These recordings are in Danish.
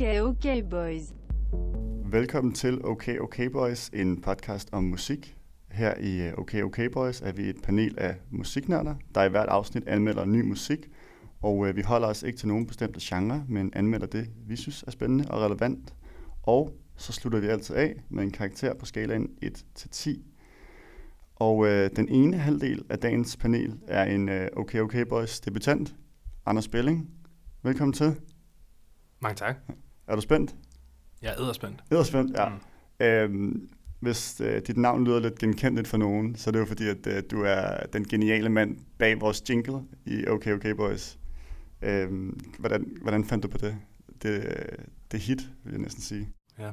Okay, okay, boys. Velkommen til Okay, okay, boys, en podcast om musik. Her i Okay, okay, boys er vi et panel af musiknørder, der i hvert afsnit anmelder ny musik. Og vi holder os ikke til nogen bestemte genre, men anmelder det, vi synes er spændende og relevant. Og så slutter vi altid af med en karakter på skalaen 1-10. Og den ene halvdel af dagens panel er en Okay, okay, boys debutant, Anders Belling. Velkommen til. Mange tak. Er du spændt? Jeg er edderspændt. Edderspændt, ja. Hvis dit navn lyder lidt genkendeligt for nogen, så er det jo fordi, at du er den geniale mand bag vores jingle i Okay, okay, boys. Hvordan fandt du på det? Det hit, vil jeg næsten sige. Ja.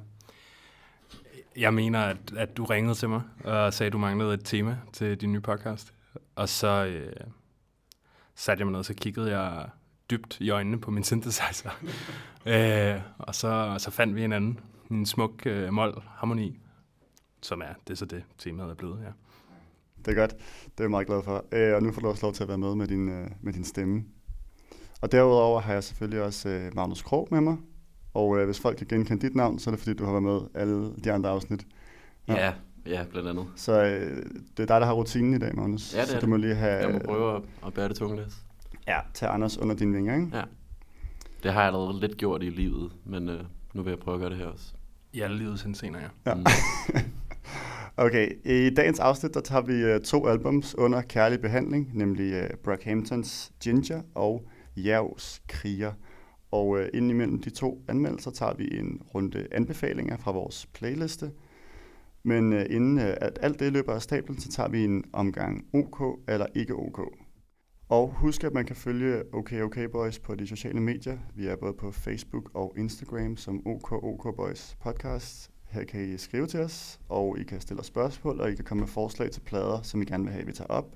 Jeg mener, at du ringede til mig og sagde, at du manglede et tema til din nye podcast. Og så satte jeg mig ned, og så kiggede jeg dybt i øjnene på min synthesizer. og så fandt vi hinanden. En smuk mol-harmoni, som er det så det temaet er blevet, ja. Det er godt. Det er jeg meget glad for. Og nu får du også lov til at være med din stemme. Og derudover har jeg selvfølgelig også Magnus Krog med mig. Og hvis folk kan genkende dit navn, så er det fordi, du har været med alle de andre afsnit. Ja, blandt andet. Så det er dig, der har rutinen i dag, Magnus. Ja, det så du må lige have... Jeg må prøve at bære det tungelæs. Ja, tag Anders under dine vinger, ikke? Ja. Det har jeg allerede lidt gjort i livet, men nu vil jeg prøve at gøre det her også. I alle livets henseender, ja. Okay, i dagens afsnit, der tager vi to albums under kærlig behandling, nemlig Brockhamptons Ginger og Jævns Kriger. Og indimellem de to anmeldelser tager vi en runde anbefalinger fra vores playliste. Men inden at alt det løber af stablen, så tager vi en omgang OK eller ikke OK. Og husk, at man kan følge Okay Okay Boys på de sociale medier. Vi er både på Facebook og Instagram som OK OK Boys Podcast. Her kan I skrive til os, og I kan stille os spørgsmål, og I kan komme med forslag til plader, som I gerne vil have, at vi tager op.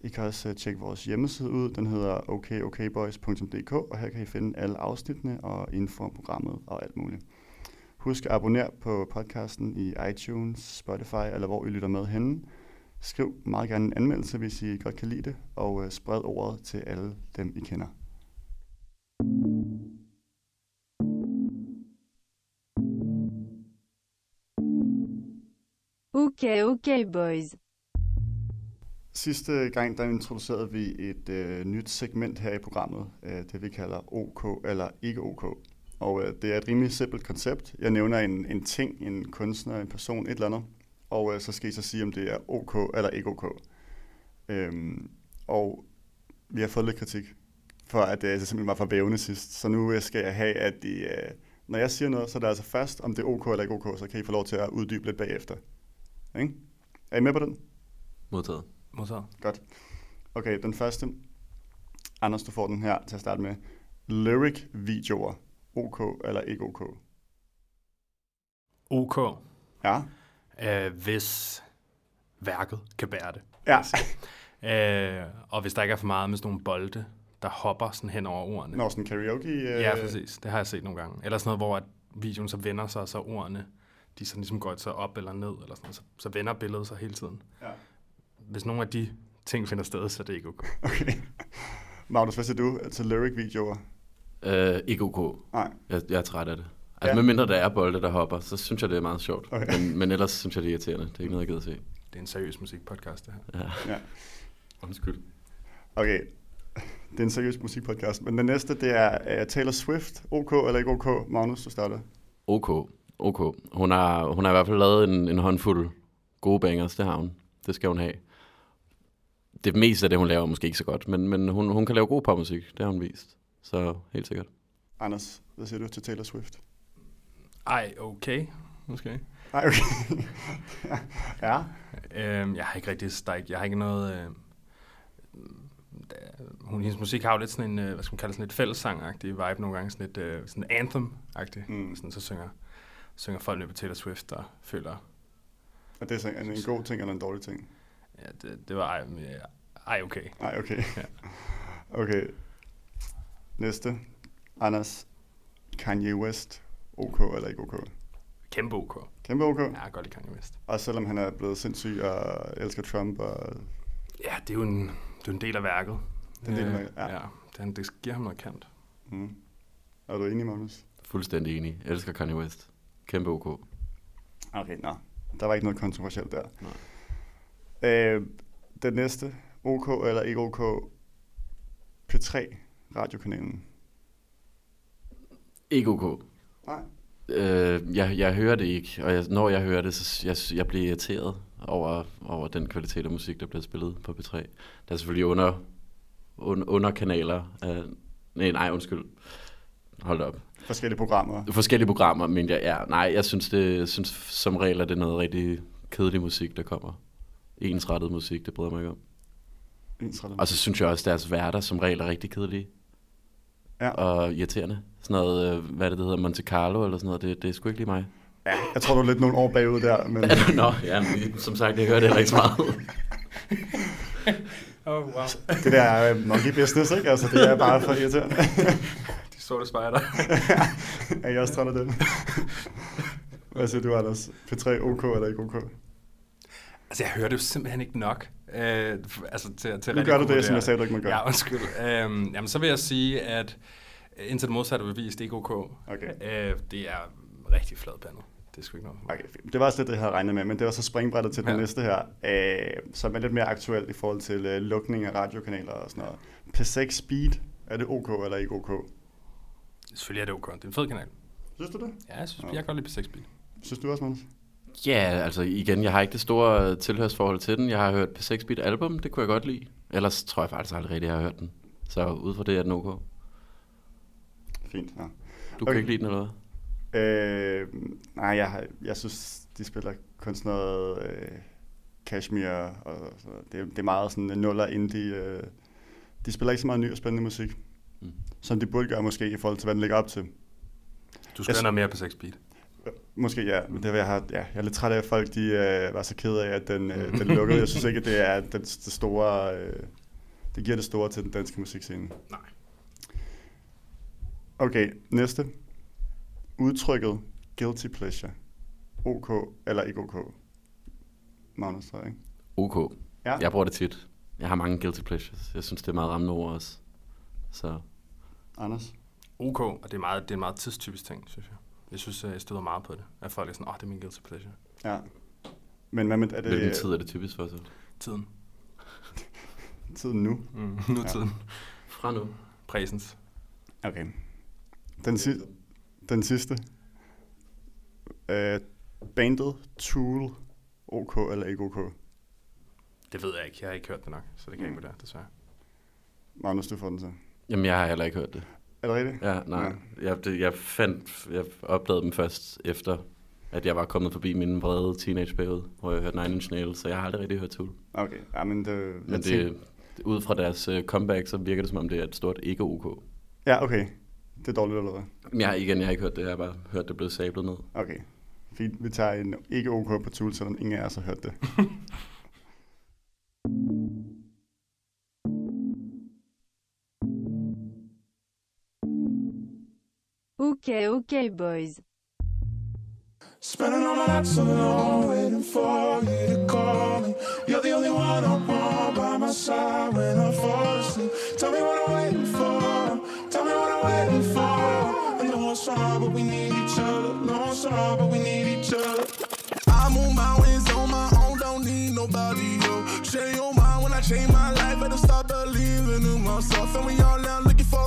I kan også tjekke vores hjemmeside ud. Den hedder okokboys.dk, og her kan I finde alle afsnittene og info om programmet og alt muligt. Husk at abonnere på podcasten i iTunes, Spotify eller hvor I lytter med henne. Skriv meget gerne en anmeldelse, hvis I godt kan lide det, og spred ordet til alle dem, I kender. Okay, okay, boys. Sidste gang, der introducerede vi et nyt segment her i programmet, det vi kalder OK eller ikke OK. Og det er et rimelig simpelt koncept. Jeg nævner en ting, en kunstner, en person, et eller andet, og så skal I så sige, om det er OK eller ikke OK. Og vi har fået lidt kritik for, at det simpelthen var for vævende sidst. Så nu skal jeg have, at når jeg siger noget, så er det altså først, om det er OK eller ikke OK, så kan I få lov til at uddybe lidt bagefter. Ikke? Er I med på den? Modtaget. Godt. Okay, den første. Anders, du får den her til at starte med. Lyric-videoer. OK eller ikke OK? OK. Ja. Hvis værket kan bære det. Ja. Og hvis der ikke er for meget med sådan nogle bolde, der hopper sådan hen over ordene. Nå, sådan karaoke? Ja, præcis. Det har jeg set nogle gange. Eller sådan noget, hvor at videoen så vender sig, og så ordene, de så ligesom går så op eller ned, eller sådan noget. Så vender billedet sig hele tiden. Ja. Hvis nogle af de ting finder sted, så er det ikke OK. Okay. Magnus, hvad siger du til lyric-videoer? Ikke OK. Nej. Jeg er træt af det. Altså, ja. Med mindre der er bolde, der hopper, så synes jeg, det er meget sjovt. Okay. Men ellers synes jeg, det er irriterende. Det er ikke noget, jeg gider at se. Det er en seriøs musikpodcast, det her. Ja. Undskyld. Okay. Det er en seriøs musikpodcast. Men den næste, det er Taylor Swift. OK eller ikke OK? Magnus, du starter. OK. Hun har i hvert fald lavet en håndfuld gode bangers, det har hun. Det skal hun have. Det meste af det, hun laver, måske ikke så godt, men hun kan lave god popmusik. Det har hun vist. Så helt sikkert. Anders, hvad siger du til Taylor Swift? Ej, okay. Måske. Ej, okay. Ja. Jeg har ikke noget... Hendes musik har jo lidt sådan en, hvad skal man kalde, sådan et fællessang-agtig vibe nogle gange, sådan et sådan anthem-agtig. Mm. Sådan, så synger folk med på Taylor Swift, der føler... Og det er en god ting eller en dårlig ting? Ja, det var ej, okay. Ej, okay. Ja. Okay. Næste. Anders. Kanye West. OK eller ikke OK? Kæmpe OK. Kæmpe OK? Ja, godt i Kanye West. Og selvom han er blevet sindssyg og elsker Trump og... Ja, det er jo en del af værket. Det er en del af værket, ja. Det giver ham noget kant. Mm. Er du enig, Magnus? Fuldstændig enig. Jeg elsker Kanye West. Kæmpe OK. Okay, nå. Der var ikke noget kontroversielt der. Den næste, OK eller ikke OK, P3, radiokanalen. Ikke OK. Nej. Jeg hører det ikke, og når jeg hører det, så jeg bliver irriteret over den kvalitet af musik, der bliver spillet på P3. Der er selvfølgelig underkanaler. Hold op. Forskellige programmer, men jeg synes det som regel, at det er noget rigtig kedelig musik, der kommer. Ensrettet musik, det bryder mig ikke om. Og så synes jeg også, at deres værter som regel er rigtig kedelige. Ja. Og irriterende. Sådan noget, hvad det hedder, Monte Carlo eller sådan noget, det er sgu ikke lige mig. Ja, jeg tror, du er lidt nogle år bagud der. Men... Nå, ja, men, som sagt, jeg hører det heller ikke så meget. Oh, wow. Det der er nok i business, ikke? Altså, det er bare for irriterende. De sorte spejder. Ja, jeg også træner dem. Hvad siger du, Anders? P3 OK eller ikke OK? Altså, jeg hører det jo simpelthen ikke nok. Til nu gør du det, som jeg sagde, du ikke må gøre. Ja, undskyld. Jamen, så vil jeg sige, at indtil det modsatte bevis, det er ikke OK. Okay. Det er rigtig fladbandet. Det er sgu ikke noget. Okay, det var også lidt det, jeg havde regnet med, men det var så springbrættet til den næste her, som er lidt mere aktuelt i forhold til lukning af radiokanaler og sådan noget. P6 Speed, er det OK eller ikke OK? Selvfølgelig er det OK. Det er en fed kanal. Synes du det? Ja, jeg kan godt lide P6 Speed. Synes du også, Magnus? Ja, altså igen, jeg har ikke det store tilhørsforhold til den. Jeg har hørt P6 Beat album, det kunne jeg godt lide. Ellers tror jeg faktisk aldrig rigtig, jeg har hørt den. Så ud fra det er den OK. Fint, ja. Du kan ikke lide den eller hvad? Nej, jeg synes, de spiller kun sådan noget Kashmir. Og det er meget sådan nuller indie. De spiller ikke så meget ny og spændende musik, som de burde gøre måske i forhold til, hvad den ligger op til. Du skal have mere P6 Beat. Måske ja, men det var jeg er lidt træt af, at folk de var så ked af, at den lukkede. Jeg synes ikke, at det er det store, det giver det store til den danske musikscene. Nej. Okay, næste. Udtrykket guilty pleasure. OK eller ikke OK? Magnus, tror jeg, ikke? OK. Ja? Jeg bruger det tit. Jeg har mange guilty pleasures. Jeg synes, det er meget rammende ord også. Så. Anders? OK, og det er meget tidstypisk ting, synes jeg. Jeg synes, jeg støder meget på det. At folk er sådan, det er min guilty pleasure. Ja. Men hvad med, er det... Hvilken tid er det typisk for så? Tiden. Tiden nu? Mm, nu ja. Tiden. Fra nu. Præsens. Okay. Den sidste. Bandet Tool. OK eller ikke OK? Det ved jeg ikke. Jeg har ikke hørt det nok, så det kan ikke være der, desværre. Magnus, du får den så. Jamen, jeg har heller ikke hørt det. Er det rigtigt? Ja, nej. Ja. Jeg opdagede dem først efter, at jeg var kommet forbi min brede teenageperiode, hvor jeg hørte Nine Inch Nails, så jeg har aldrig rigtig hørt Tool. Okay, ja, men ud fra deres comeback, så virker det som om, det er et stort ikke OK. Ja, okay. Det er dårligt allerede. Jeg har ikke hørt det. Jeg har bare hørt, det blev sablet ned. Okay, fint. Vi tager en ikke OK på Tool, selvom ingen af os har hørt det. Okay, boys. Spending all my nights alone, waiting for you to call me. You're the only one I want by my side when I fall asleep. Tell me what I'm waiting for. Tell me what I'm waiting for. I know it's hard, but we need each other. No, it's hard, but we need each other. I move mountains on my own, don't need nobody, yo. Share your mind when I change my life, better start believing in myself. And we all now looking for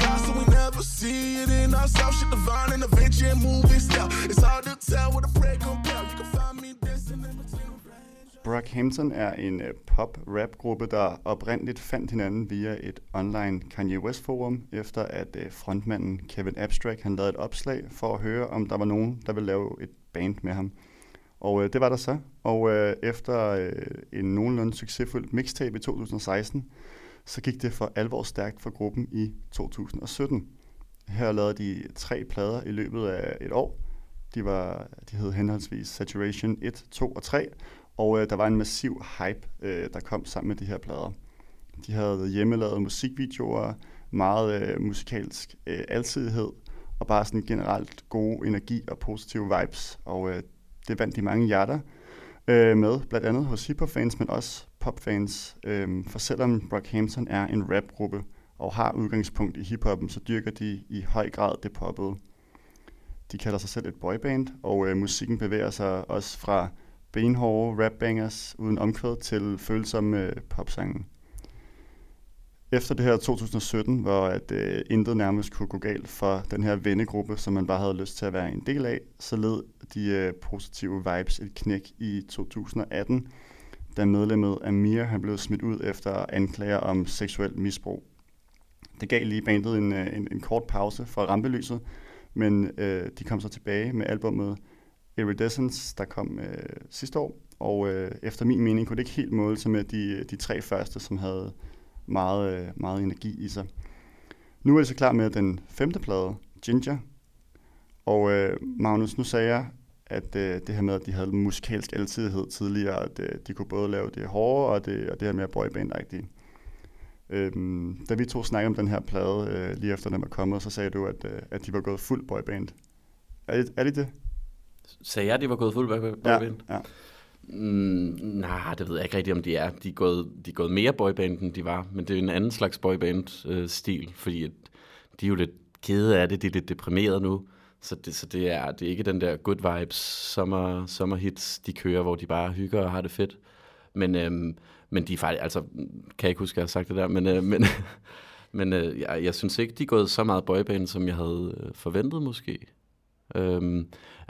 God, so we never see it in ourselves. Shit divine in the venture and movie style. It's hard to tell what a prayer compare. You can find me dancing in between range. Brockhampton er en pop-rap-gruppe, der oprindeligt fandt hinanden via et online Kanye West-forum, efter at frontmanden Kevin Abstract han lavede et opslag for at høre, om der var nogen, der ville lave et band med ham. Og det var der så, og efter en nogenlunde succesfuld mixtape i 2016, så gik det for alvor stærkt for gruppen i 2017. Her lavede de 3 plader i løbet af et år. De hed henholdsvis Saturation 1, 2 og 3, og der var en massiv hype, der kom sammen med de her plader. De havde hjemmelavet musikvideoer, meget musikalsk alsidighed, og bare sådan generelt gode energi og positive vibes, og det vandt de mange hjerter med, blandt andet hos hiphop-fans, men også popfans. For selvom Brockhampton er en rapgruppe og har udgangspunkt i hiphoppen, så dyrker de i høj grad det poppede. de kalder sig selv et boyband, og musikken bevæger sig også fra benhårde rapbangers uden omkvæd til følsomme popsange. Efter det her 2017, hvor at, intet nærmest kunne gå galt for den her vennegruppe, som man bare havde lyst til at være en del af, så led de positive vibes et knæk i 2018, da medlemmet Amir han blev smidt ud efter anklager om seksuel misbrug. Det gav lige bandet en kort pause fra rampelyset, men de kom så tilbage med albumet Iridescence, der kom sidste år, og efter min mening kunne det ikke helt måle sig med de tre første, som havde meget, meget energi i sig. Nu er det så klar med den femte plade, Ginger. Og Magnus, nu sagde jeg, at det her med, at de havde musikalsk altidighed tidligere, at de kunne både lave det hårde og det her mere boyband-agtige. Da vi to snakkede om den her plade, lige efter den var kommet, så sagde du, at de var gået fuld boyband. Er det det? Sagde jeg, at de var gået fuld boyband? Ja. Nej, det ved jeg ikke rigtigt, om de er. De er gået mere boyband, end de var, men det er en anden slags boyband-stil, fordi de er jo lidt kede af det, de er lidt deprimerede nu, så det er ikke den der good vibes sommerhits, de kører, hvor de bare hygger og har det fedt. Men de er faktisk, altså, kan jeg ikke huske, at jeg har sagt det der, men jeg synes ikke, de er gået så meget boyband, som jeg havde forventet måske.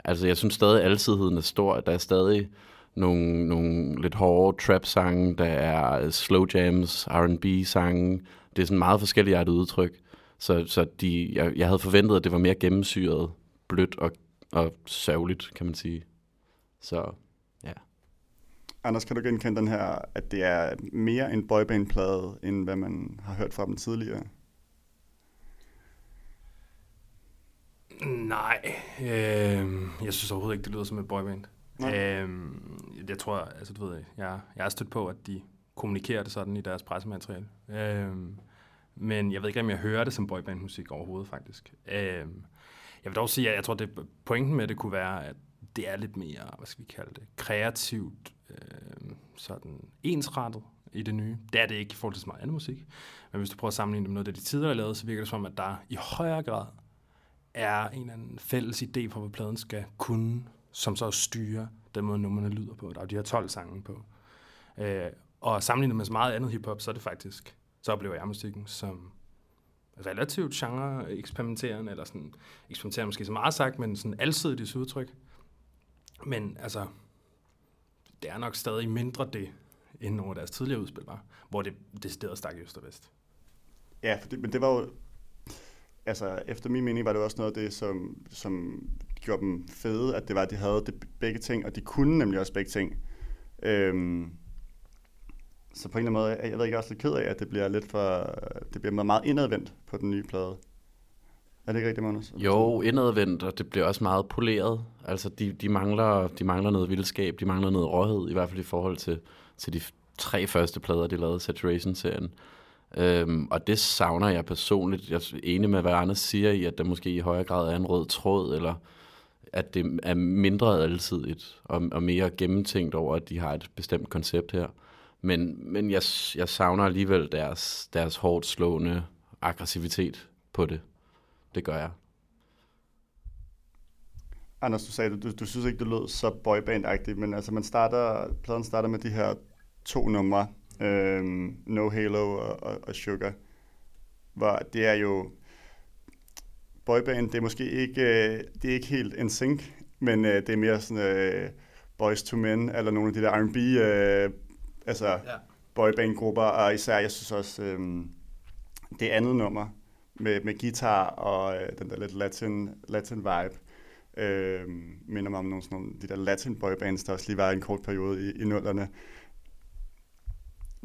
Altså, jeg synes stadig, at alsidigheden er stor, der er stadig nogle lidt hårde trap-sange, der er slow jams, R&B-sange. Det er sådan meget forskelligartet udtryk. Så jeg havde forventet, at det var mere gennemsyret, blødt og sørgeligt, kan man sige. Så, ja. Anders, kan du genkende den her, at det er mere en boyband-plade, end hvad man har hørt fra dem tidligere? Nej. Jeg synes overhovedet ikke, det lyder som et boyband. Jeg tror, altså du ved, jeg har stødt på, at de kommunikerer det sådan i deres pressemateriale. Men jeg ved ikke, om jeg hører det som boybandmusik overhovedet, faktisk. Jeg vil dog sige, at jeg tror, at pointen med det kunne være, at det er lidt mere, hvad skal vi kalde det, kreativt, sådan ensrettet i det nye. Det er det ikke i forhold til så meget andet musik. Men hvis du prøver at sammenligne det med noget, det de tidligere lavede, så virker det som, at der i højere grad er en eller anden fælles idé for, hvad pladen skal kunne, som så styrer den måde, numrene lyder på. Der er jo de her 12 sange på. Og sammenlignet med så meget andet hiphop, så er det faktisk, så oplever jeg musikken som relativt genre-eksperimenterende, eller sådan, eksperimenterende måske så meget sagt, men sådan alsidigt udtryk. Men altså, det er nok stadig mindre det, end nogle af deres tidligere udspil var, hvor det decideret stak i øst og vest. Ja, men det var jo, altså efter min mening var det også noget af det, som gjorde dem fede, at det var, at de havde begge ting, og de kunne nemlig også begge ting. Så på en eller anden måde, jeg ved ikke, også lidt ked af, at det bliver lidt for, det bliver meget indadvendt på den nye plade. Er det ikke rigtigt, Magnus? Jo, indadvendt, og det bliver også meget poleret. Altså, de mangler noget vildskab, de mangler noget råhed, i hvert fald i forhold til de tre første plader, de lavede, Saturation-serien. Og det savner jeg personligt. Jeg er enig med, hvad Anders siger i, at der måske i højere grad er en rød tråd, eller at det er mindre alsidigt og mere gennemtænkt over, at de har et bestemt koncept her. Men jeg savner alligevel deres hårdt slående aggressivitet på det. Det gør jeg. Anders, du sagde, du synes ikke, det lød så boyband-agtigt, men altså, pladen starter med de her 2 numre, No Halo og Sugar, hvor det er jo boyband, det er måske ikke, det er ikke helt en sync, men det er mere sådan Boys to Men, eller nogle af de der R&B, boyband-grupper, og især, jeg synes også, det andet nummer med guitar og den der lidt latin vibe, minder mig om nogle sådan nogle, de der latin boybands, der også lige var en kort periode i nullerne.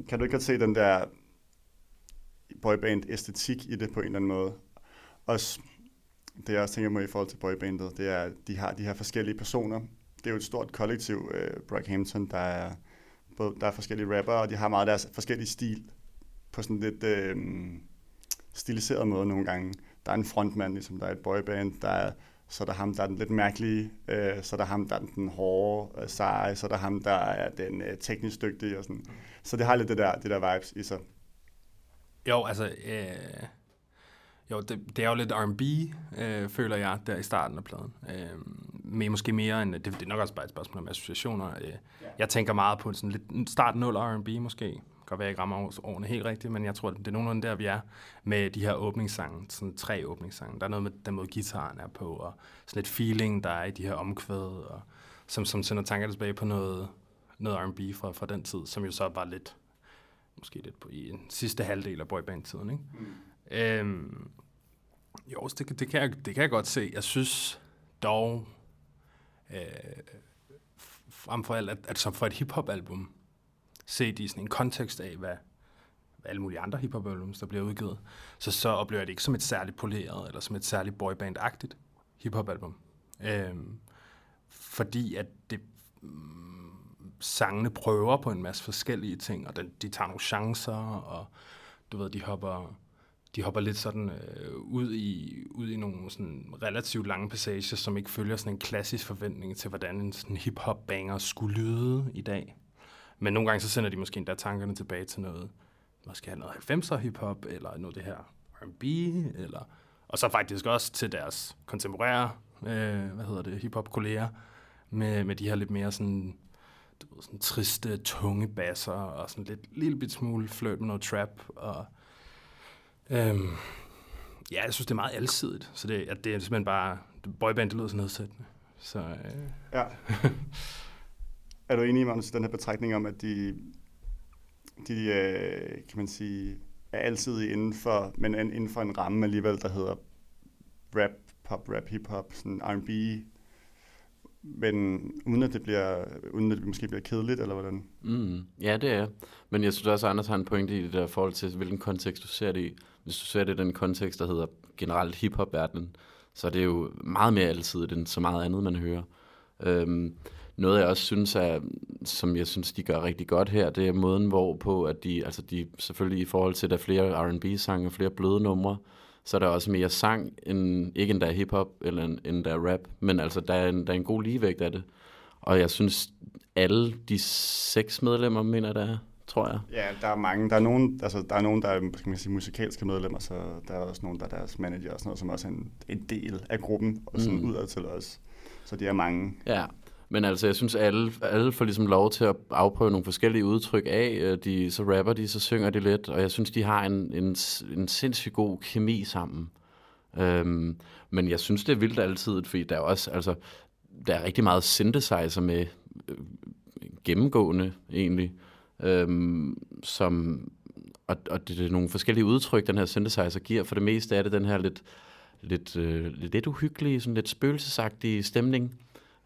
Kan du ikke godt se den der boyband-æstetik i det på en eller anden måde? Også, det jeg også tænker mig i forhold til boybandet, det er, at de har de her forskellige personer. Det er jo et stort kollektiv, Brockhampton, der er forskellige rappere, og de har meget deres forskellige stil på sådan lidt stiliseret måde nogle gange. Der er en frontmand, ligesom der er et boyband, så er der ham, der er den lidt mærkelige, så er der ham, der er den hårde, seje, så er der ham, der er den teknisk dygtige og sådan. Så det har lidt det der vibes i sig. Jo, altså, Jo, det er jo lidt R&B, føler jeg, der i starten af pladen. Men måske mere end... Det er nok også bare et spørgsmål om associationer. Jeg tænker meget på sådan lidt start 0 R&B måske. Godt være, jeg ikke rammer årene helt rigtigt, men jeg tror, det er nogenlunde der, vi er med de her åbningssange, sådan 3 åbningssange. Der er noget med den måde, guitaren er på, og sådan lidt feeling, der er i de her omkvæd, og som sender tanker tilbage på noget R&B fra den tid, som jo så var lidt, måske lidt på i den sidste halvdel af boyband-tiden, ikke? Mm. Jo, det kan jeg godt se. Jeg synes dog, frem for alt, at som for et hiphop-album, set i sådan en kontekst af, hvad alle mulige andre hiphop-albums, der bliver udgivet, så oplever jeg det ikke som et særligt poleret, eller som et særligt boyband-agtigt hiphop-album. Fordi at det... sangene prøver på en masse forskellige ting, og de tager nogle chancer, og du ved, de hopper lidt sådan ud i nogle sådan relativt lange passager, som ikke følger sådan en klassisk forventning til, hvordan en sådan hip-hop-banger skulle lyde i dag. Men nogle gange så sender de måske endda tankerne tilbage til noget, måske noget 90'er hip-hop, eller noget det her R&B, og så faktisk også til deres kontemporære, hip-hop-kolleger, med de her lidt mere sådan... sådan triste, tunge basser, og sådan lidt lille smule fløjt med noget trap, og ja, jeg synes, det er meget alsidigt, så det er simpelthen bare, boyband, det lyder så nedsættende, så... Ja. Er du enig i, Magnus, den her betragtning om, at de kan man sige, er alsidige inden for en ramme alligevel, der hedder rap, pop, rap, hip-hop, sådan R&B, men uden at det måske bliver kedeligt, eller hvordan? Ja, det er. Men jeg synes også, at Anders har en pointe i det der forhold til, hvilken kontekst du ser det i. Hvis du ser det i den kontekst, der hedder generelt hiphop-verdenen, så er det jo meget mere alsidigt end så meget andet, man hører. Noget, jeg også synes er, som jeg synes, de gør rigtig godt her, det er måden, hvorpå at de selvfølgelig i forhold til, at der er flere R&B-sange, flere bløde numre, så er der også mere sang, end, ikke end der er hiphop, eller end der er rap, men altså, der er en god ligevægt af det. Og jeg synes, alle de 6 medlemmer, mener der er, tror jeg. Ja, der er mange. Der er nogen, der er, skal man sige, musikalske medlemmer, så der er også nogen, der er deres manager og sådan noget, som også er en del af gruppen, og sådan udad til os. Så de er mange. Ja, men altså, jeg synes, alle får ligesom lov til at afprøve nogle forskellige udtryk af. Så rapper de, så synger de lidt, og jeg synes, de har en sindssygt god kemi sammen. Men jeg synes, det er vildt altid, fordi der er også, altså, der er rigtig meget synthesizer med gennemgående, egentlig. Og det er nogle forskellige udtryk, den her synthesizer giver. For det meste er det den her lidt uhyggelige, sådan lidt spøgelsesagtige stemning.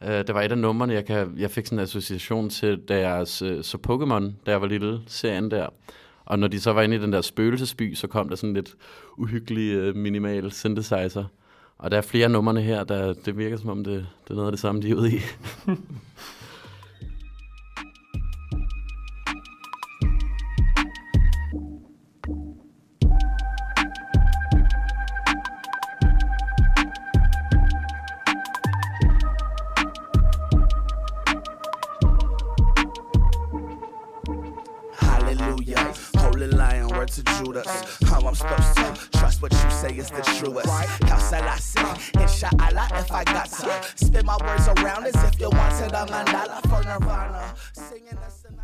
Der var et af numrene, jeg fik sådan en association til deres så Pokémon, da jeg var lille, serien der. Og når de så var inde i den der spøgelsesby, så kom der sådan lidt uhyggelig minimal synthesizer. Og der er flere af numrene her, der det virker som om, det er noget af det samme, de er ude i.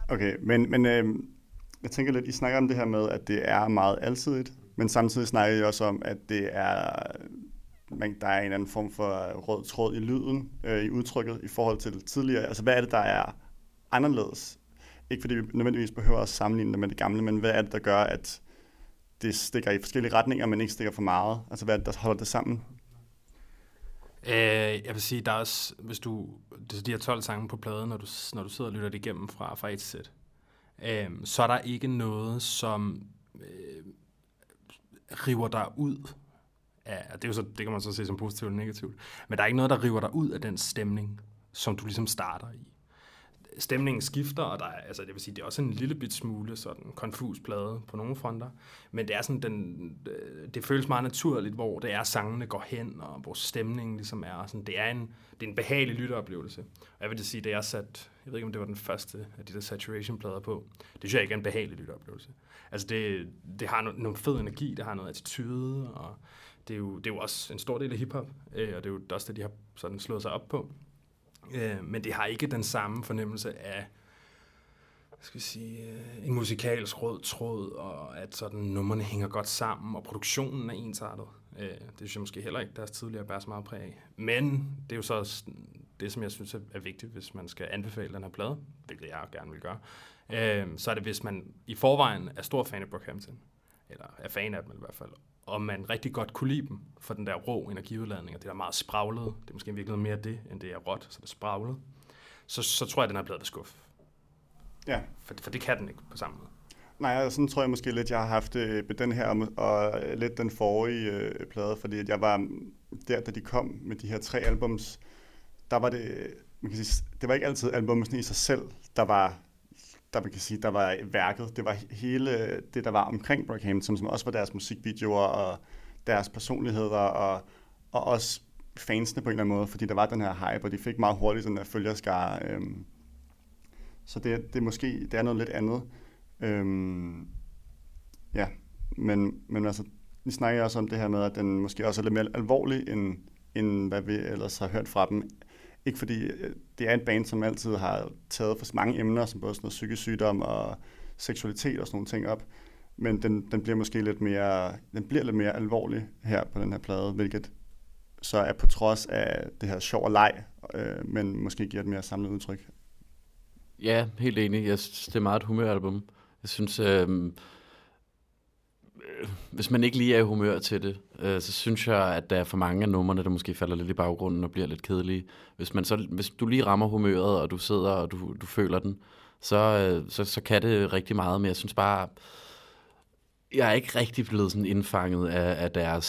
Okay, men jeg tænker lidt, I snakker om det her med, at det er meget alsidigt, men samtidig snakker I også om, at det er, der er en anden form for rød tråd i lyden, i udtrykket, i forhold til tidligere. Altså, hvad er det, der er anderledes? Ikke fordi vi nødvendigvis behøver at sammenligne det med det gamle, men hvad er det, der gør, at det stikker i forskellige retninger, men ikke stikker for meget? Altså, hvad er det, der holder det sammen? Jeg vil sige, der er også, hvis du, de her 12 sange på pladen, når du sidder og lytter det igennem fra et sæt, så er der ikke noget, som river dig ud af, det er jo så, det kan man så se som positivt eller negativt, men der er ikke noget, der river dig ud af den stemning, som du ligesom starter i. stemningen skifter, og der er, altså, det vil sige, det er også en lille bit smule sådan konfus plade på nogle fronter, men det er sådan, det føles meget naturligt, hvor det er, sangene går hen, og hvor stemningen ligesom er sådan, det er en behagelig lytteoplevelse. Og jeg vil sige, det er sat, jeg ved ikke, om det var den første af de der Saturation-plader på, det synes jeg ikke er en behagelig lytteoplevelse. Altså, det har nogle fed energi, det har noget attitude, og det er jo også en stor del af hiphop, og det er jo også det, de har sådan slået sig op på. Men det har ikke den samme fornemmelse af, skal vi sige, en musikalsk rød tråd, og at sådan nummerne hænger godt sammen, og produktionen er ensartet. Det synes jeg måske heller ikke, deres tidligere bærer så meget præg af. Men det er jo så også det, som jeg synes er vigtigt, hvis man skal anbefale den her plade, hvilket jeg gerne vil gøre. Så er det, hvis man i forvejen er stor fan af Brockhampton, eller er fan af dem i hvert fald, og man rigtig godt kunne lide dem for den der rå energiudladning, og det der meget spraglede, det er måske virkelig mere det, end det er råt, så det er spraglet, så tror jeg, den her plade vil skuffe. Ja. For det kan den ikke på samme måde. Nej, sådan tror jeg måske lidt, jeg har haft den her og lidt den forrige plade, fordi jeg var der, da de kom med de her 3 albums, der var det, man kan sige, det var ikke altid albumsene i sig selv, der var værket. Det var hele det, der var omkring Brockhampton, som også var deres musikvideoer og deres personligheder og også fansene på en eller anden måde, fordi der var den her hype, og de fik meget hurtigt den her følgerskare. Så det er måske, det er noget lidt andet. Ja, men altså, vi snakker også om det her med, at den måske også er lidt mere alvorlig, end hvad vi ellers har hørt fra dem. Ikke fordi det er et band, som altid har taget for mange emner, som både sådan noget psykisk sygdom og seksualitet og sådan nogle ting op. Men den bliver måske lidt mere alvorlig her på den her plade, hvilket så er på trods af det her sjov og leg, men måske giver et mere samlet udtryk. Ja, helt enig. Jeg synes, det er meget et humøralbum. Jeg synes, hvis man ikke lige er i humør til det, så synes jeg, at der er for mange af numrene, der måske falder lidt i baggrunden og bliver lidt kedelige. Hvis du lige rammer humøret, og du sidder, og du føler den, så kan det rigtig meget. Men jeg synes bare, jeg er ikke rigtig blevet sådan indfanget af deres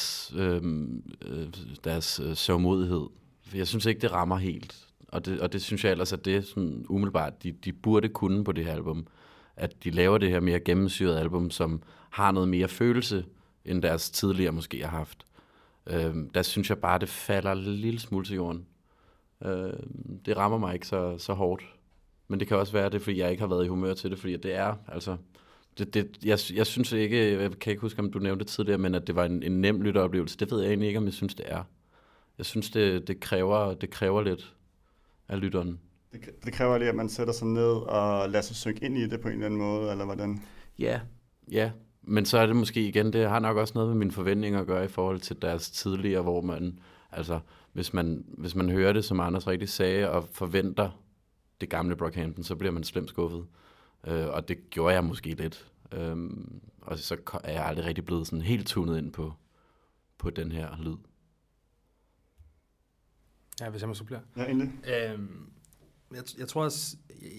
sørgmodighed. Jeg synes ikke, det rammer helt. Og det synes jeg ellers, at det er sådan umiddelbart, de burde kunne på det her album. At de laver det her mere gennemsyrede album, som har noget mere følelse, end deres tidligere måske har haft. Der synes jeg bare, det falder en lille smule til jorden. Det rammer mig ikke så hårdt. Men det kan også være, det fordi jeg ikke har været i humør til det, fordi det er, altså... Jeg synes ikke, jeg kan ikke huske, om du nævnte det tidligere, men at det var en nem lytteoplevelse. Det ved jeg egentlig ikke, om jeg synes, det er. Jeg synes, det kræver lidt af lytteren. Det kræver lige, at man sætter sig ned og lader sig synge ind i det på en eller anden måde, eller hvordan? Ja. Men så er det måske igen, det har nok også noget med mine forventninger at gøre i forhold til deres tidligere, hvor man, altså, hvis man hører det, som Anders rigtig sagde, og forventer det gamle Brockhampton, så bliver man slemt skuffet. Og det gjorde jeg måske lidt. Og så er jeg aldrig rigtig blevet sådan helt tunet ind på den her lyd. Ja, hvis jeg må supplere. Ja, endelig.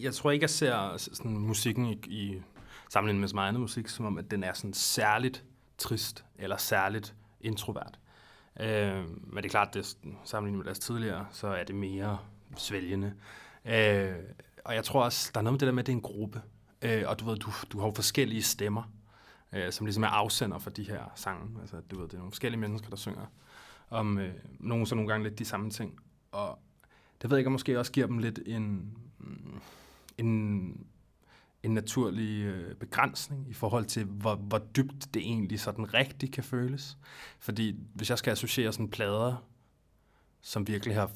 Jeg tror ikke, jeg ser sådan musikken i sammenlignet med så meget andet musik, som om, at den er sådan særligt trist eller særligt introvert. Men det er klart, at sammenlignet med deres tidligere, så er det mere svælgende. Og jeg tror også, der er noget med det der med, at det er en gruppe. Og du ved, du har jo forskellige stemmer, som ligesom er afsender for de her sange. Altså, du ved, det er nogle forskellige mennesker, der synger om nogle gange lidt de samme ting. Og det ved jeg ikke, måske også giver dem lidt en naturlig begrænsning i forhold til, hvor dybt det egentlig sådan rigtigt kan føles. Fordi hvis jeg skal associere sådan plader, som virkelig har,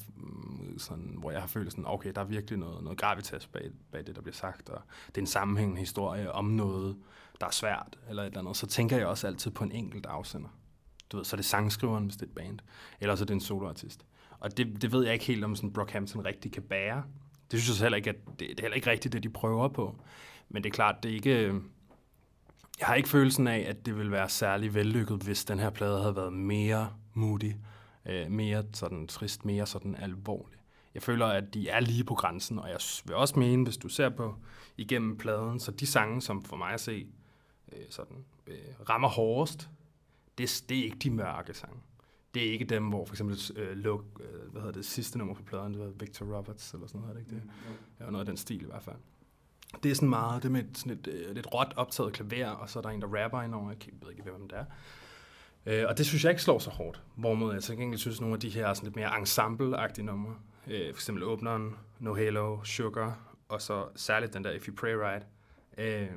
sådan, hvor jeg har følt sådan, okay, der er virkelig noget gravitas bag det, der bliver sagt, og det er en sammenhængende historie om noget, der er svært, eller et eller andet, så tænker jeg også altid på en enkelt afsender. Du ved, så er det sangskriveren, hvis det er et band, eller så er det en soloartist. Og det ved jeg ikke helt, om sådan Brockhampton rigtig kan bære. Det synes jeg heller ikke, at det er heller ikke rigtigt, det de prøver på. Men det er klart, det er ikke... Jeg har ikke følelsen af, at det ville være særlig vellykket, hvis den her plade havde været mere moody, mere sådan trist, mere sådan alvorlig. Jeg føler, at de er lige på grænsen, og jeg vil også mene, hvis du ser på igennem pladen, så de sange, som for mig at se sådan rammer hårdest, det er ikke de mørke sange. Det er ikke dem, hvor for eksempel det sidste nummer på pladen, det var Victor Roberts eller sådan noget, ikke det? Ja, noget af den stil i hvert fald. Det er sådan meget, det med sådan et lidt råt optaget klaver, og så er der en, der rapper indover, jeg ved ikke, hvem det er. Og det synes jeg ikke slår så hårdt, hvorimod jeg til gengæld synes, nogle af de her sådan lidt mere ensemble-agtige numre, for eksempel åbneren, No Halo, Sugar, og så særligt den der If You Pray Right,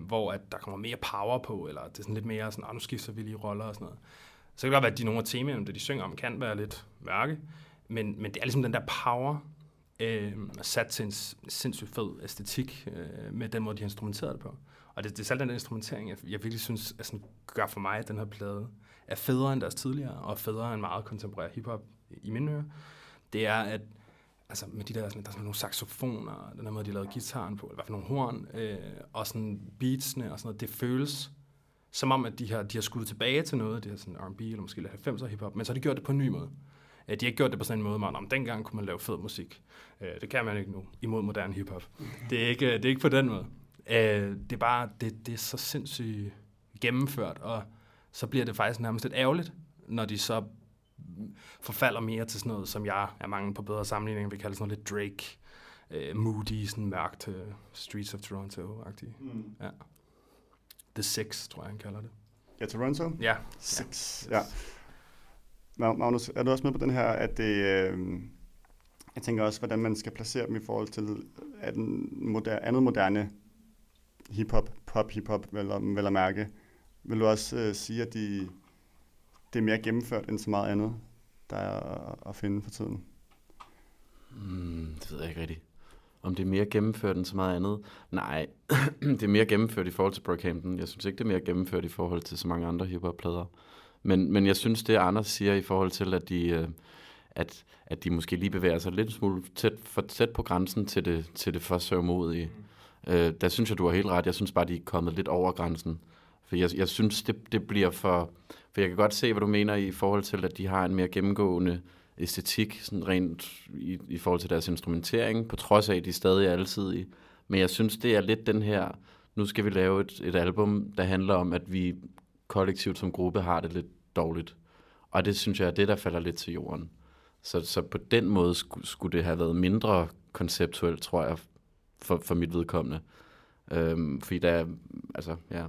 hvor at der kommer mere power på, eller det er sådan lidt mere sådan, nu skifter vi lige roller og sådan noget. Så kan det godt være, at de nogle af temaerne, det de synger om, kan være lidt mørke, men det er ligesom den der power, sat til en sindssygt fed æstetik med den måde, de har instrumenteret det på. Og det er selv den der instrumentering, jeg virkelig synes, at sådan gør for mig, at den her plade er federe end deres tidligere, og federe end meget kontemporær hiphop i mine ører. Det er, at altså med de der, sådan, der er sådan nogle saxofoner, den her måde, de lavede guitaren på, eller i hvert fald nogle horn, og sådan beatsene og sådan noget, det føles som om, at de har skudt tilbage til noget, de har sådan R&B eller måske lidt 90'er hiphop, men så har de gjort det på en ny måde. De har ikke gjort det på sådan en måde, man om dengang kunne man lave fed musik. Det kan man ikke nu, imod moderne hiphop. Det er ikke på den måde. Det er bare, det er så sindssygt gennemført, og så bliver det faktisk nærmest lidt ærgerligt, når de så forfalder mere til sådan noget, som jeg er mange på bedre sammenligninger, vi kalder sådan noget lidt Drake, moody, sådan mørkt Streets of Toronto-agtige. Mm. Ja. The Six, tror jeg, han kalder det. Ja, Toronto? Ja. Six. Yes. Ja. Magnus, er du også med på den her, at det, jeg tænker også, hvordan man skal placere dem i forhold til andet moderne hiphop, pop-hiphop, vel at mærke. Vil du også sige, at det er mere gennemført end så meget andet, der er at finde for tiden? Det ved jeg ikke rigtigt. Om det er mere gennemført end så meget andet? Nej, det er mere gennemført i forhold til Brockhampton. Jeg synes ikke, det er mere gennemført i forhold til så mange andre hiphop-plader. Men jeg synes, det Anders siger i forhold til, at de måske lige bevæger sig lidt smule for tæt på grænsen til det for sørgmodige. Der synes jeg, du har helt ret. Jeg synes bare, de er kommet lidt over grænsen. For jeg synes, det bliver for... For jeg kan godt se, hvad du mener i forhold til, at de har en mere gennemgående æstetik, sådan rent i forhold til deres instrumentering, på trods af, at de stadig er alsidige. Men jeg synes, det er lidt den her... Nu skal vi lave et album, der handler om, at vi kollektivt som gruppe har det lidt dårligt. Og det synes jeg er det, der falder lidt til jorden. Så på den måde skulle det have været mindre konceptuelt, tror jeg, for mit vedkommende. Fordi der er... Altså, ja...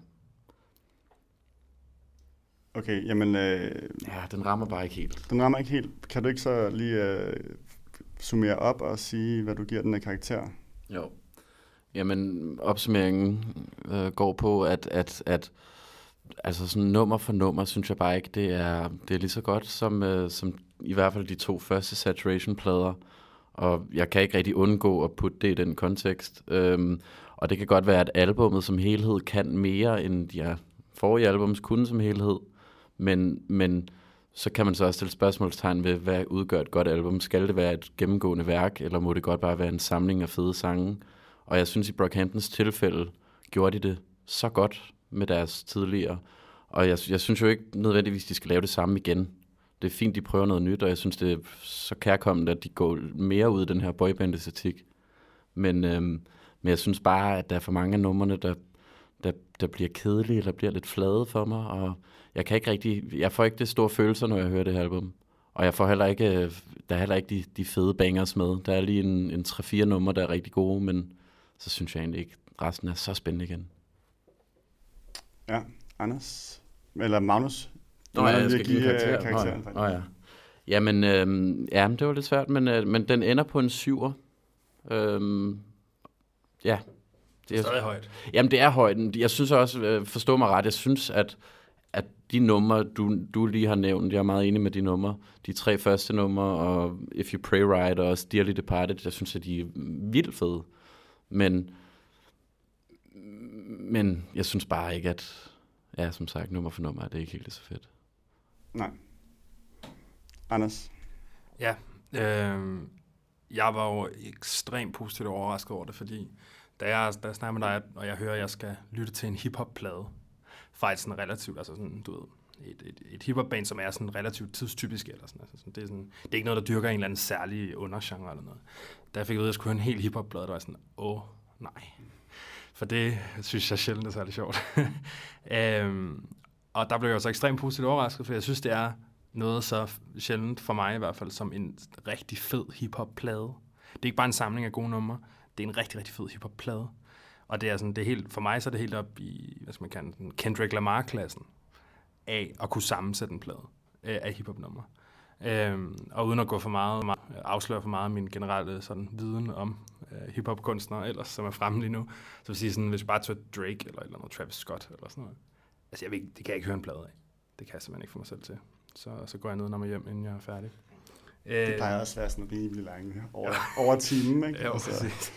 Okay, jamen... Ja, den rammer bare ikke helt. Den rammer ikke helt. Kan du ikke så lige summere op og sige, hvad du giver den af karakter? Jo. Jamen, opsummeringen går på, at altså sådan nummer for nummer, synes jeg bare ikke, det er lige så godt som i hvert fald de to første Saturation-plader. Og jeg kan ikke rigtig undgå at putte det i den kontekst. Og det kan godt være, at albummet som helhed kan mere, end de forrige albums kunne som helhed. Men så kan man så også stille spørgsmålstegn ved, hvad udgør et godt album? Skal det være et gennemgående værk, eller må det godt bare være en samling af fede sange? Og jeg synes, i Brockhamptons tilfælde gjorde de det så godt med deres tidligere. Og jeg synes jo ikke nødvendigvis, de skal lave det samme igen. Det er fint, de prøver noget nyt, og jeg synes, det er så kærkommende, at de går mere ud i den her boyband-estetik. Men jeg synes bare, at der er for mange af numrene, der bliver kedelige, eller bliver lidt flade for mig, og jeg får ikke det store følelser, når jeg hører det her album. Og jeg får heller ikke, der er heller ikke de fede bangers med. Der er lige en 3-4 numre, der er rigtig gode, men så synes jeg egentlig ikke, resten er så spændende igen. Ja, Anders? Eller Magnus? Nå ja, jeg skal give karakteren. Nå ja. Jamen, det var lidt svært, men den ender på en 7'er. Ja. Det er stadig højt. Jamen, det er højt. Jeg synes også, forstå mig ret, jeg synes, at de numre, du lige har nævnt, jeg er meget enig med de numre, de 3 første numre, og If You Pray Right, og også Dearly Departed, jeg synes, at de er vildt fede. Men jeg synes bare ikke, at, ja, som sagt, nummer for nummer, det er ikke helt så fedt. Nej. Anders? Ja. Jeg var jo ekstremt positivt overrasket over det, fordi da jeg snakker med dig, og jeg hører, at jeg skal lytte til en hiphop-plade, faktisk sådan relativt, altså sådan, du ved, et hiphop-band, som er sådan relativt tidstypisk, eller sådan, altså det er ikke noget, der dyrker en eller anden særlig undergenre eller noget. Da jeg fik at vide, at jeg skulle høre en hel hiphop-plade, der var sådan, nej. For det synes jeg sjældent er særlig sjovt. Og der blev jeg så ekstremt positivt overrasket, for jeg synes, det er noget så sjældent for mig i hvert fald som en rigtig fed hiphop-plade. Det er ikke bare en samling af gode numre, det er en rigtig, rigtig fed hiphop-plade. Og det er sådan, det er helt, for mig så er det helt op i, hvad skal man kalde den, Kendrick Lamar-klassen af at kunne sammensætte en plade af hiphop-numre. Og uden at gå for meget, afsløre for meget af min generelle sådan, viden om hiphop-kunstnere ellers, som er fremme lige nu, så vil jeg sige sådan, hvis jeg bare tog Drake eller noget Travis Scott eller sådan noget, altså jeg ved ikke, det kan jeg ikke høre en plade af. Det kan jeg simpelthen ikke få mig selv til. Så går jeg ned, når man hjem, inden jeg er færdig. Det plejer også at være sådan rimelig lange over timen, ikke? Ja, præcis.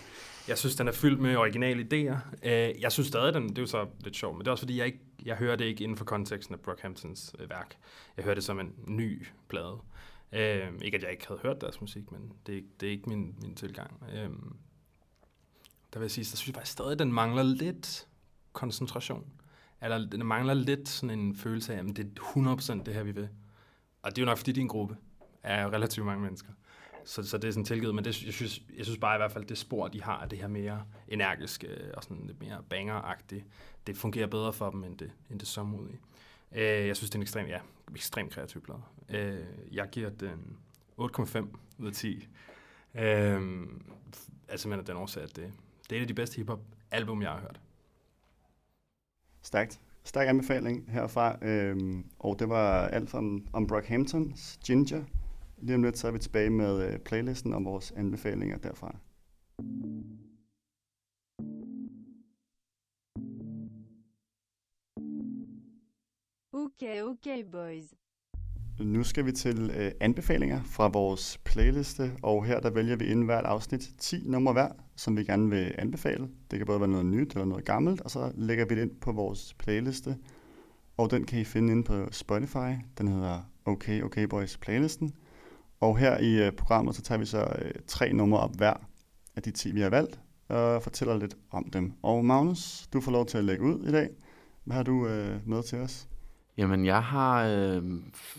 Jeg synes, den er fyldt med originale idéer. Jeg synes stadig, den, det er jo så lidt sjovt, men det er også fordi, jeg hører det ikke inden for konteksten af Brockhamptons værk. Jeg hører det som en ny plade. Ikke at jeg ikke havde hørt deres musik, men det er ikke min tilgang. Der vil jeg sige, så synes jeg faktisk stadig, den mangler lidt koncentration. Eller den mangler lidt sådan en følelse af, at det er 100% det her, vi vil. Og det er jo nok, fordi din gruppe er relativt mange mennesker. Så det er sådan tilgivet, men det, jeg synes bare i hvert fald, det spor, de har, det her mere energiske og sådan lidt mere banger-agtigt, det fungerer bedre for dem, end det sommerlige. Jeg synes, det er en ekstrem kreativ plade. Jeg giver den 8,5 ud af 10. Altså, men af den årsag, at det er et af de bedste hiphop-album, jeg har hørt. Stærkt. Stærk anbefaling herfra. Og det var alt om Brockhamptons Ginger. Lige om lidt, så er vi tilbage med playlisten om vores anbefalinger derfra. Okay, boys. Nu skal vi til anbefalinger fra vores playliste, og her der vælger vi inden hvert afsnit 10 numre hver, som vi gerne vil anbefale. Det kan både være noget nyt eller noget gammelt, og så lægger vi det ind på vores playliste. Og den kan I finde inde på Spotify. Den hedder Okay Boys playlisten. Og her i programmet, så tager vi så 3 numre op hver af de 10, vi har valgt, og fortæller lidt om dem. Og Magnus, du får lov til at lægge ud i dag. Hvad har du med til os? Jamen, jeg har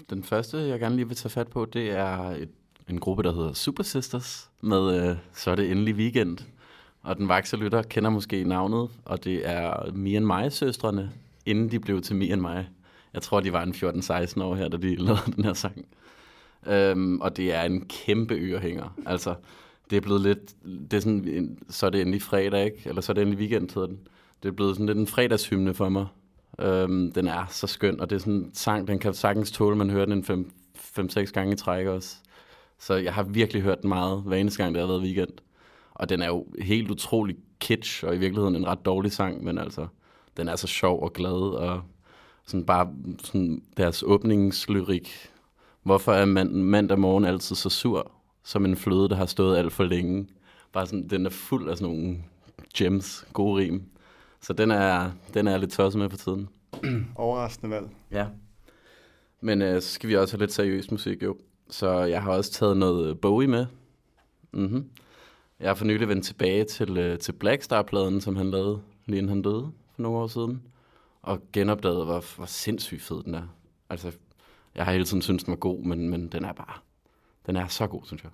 den første, jeg gerne lige vil tage fat på, det er en gruppe, der hedder Super Sisters, med Så er det endelig weekend. Og den vakse lytter kender måske navnet, og det er Me and My-søstrene, inden de blev til Me and My. Jeg tror, de var en 14-16 år her, da de lavede den her sang. Og det er en kæmpe ørehænger. Altså, det er blevet lidt... Det er sådan, så er det endelig fredag, ikke? Eller så er det endelig weekend, hedder den. Det er blevet sådan lidt en fredagshymne for mig. Den er så skøn, og det er sådan en sang, den kan sagtens tåle, man hører den 5-6 gange i træk også. Så jeg har virkelig hørt den meget hver eneste gang, det har været weekend. Og den er jo helt utrolig kitsch, og i virkeligheden en ret dårlig sang, men altså, den er så sjov og glad, og sådan bare sådan deres åbningslyrik. Hvorfor er mandag morgen altid så sur, som en fløde, der har stået alt for længe? Bare sådan, den er fuld af sådan nogle gems, gode rim. Så den er lidt tosset med på tiden. Overraskende valg. Ja. Men så skal vi også have lidt seriøs musik, jo. Så jeg har også taget noget Bowie med. Mm-hmm. Jeg har for nylig vendt tilbage til Blackstar-pladen, som han lavede, lige inden han døde for nogle år siden. Og genopdagede, hvor sindssygt fed den er. Altså, jeg har hele tiden syntes, den var god, men den er så god, synes jeg.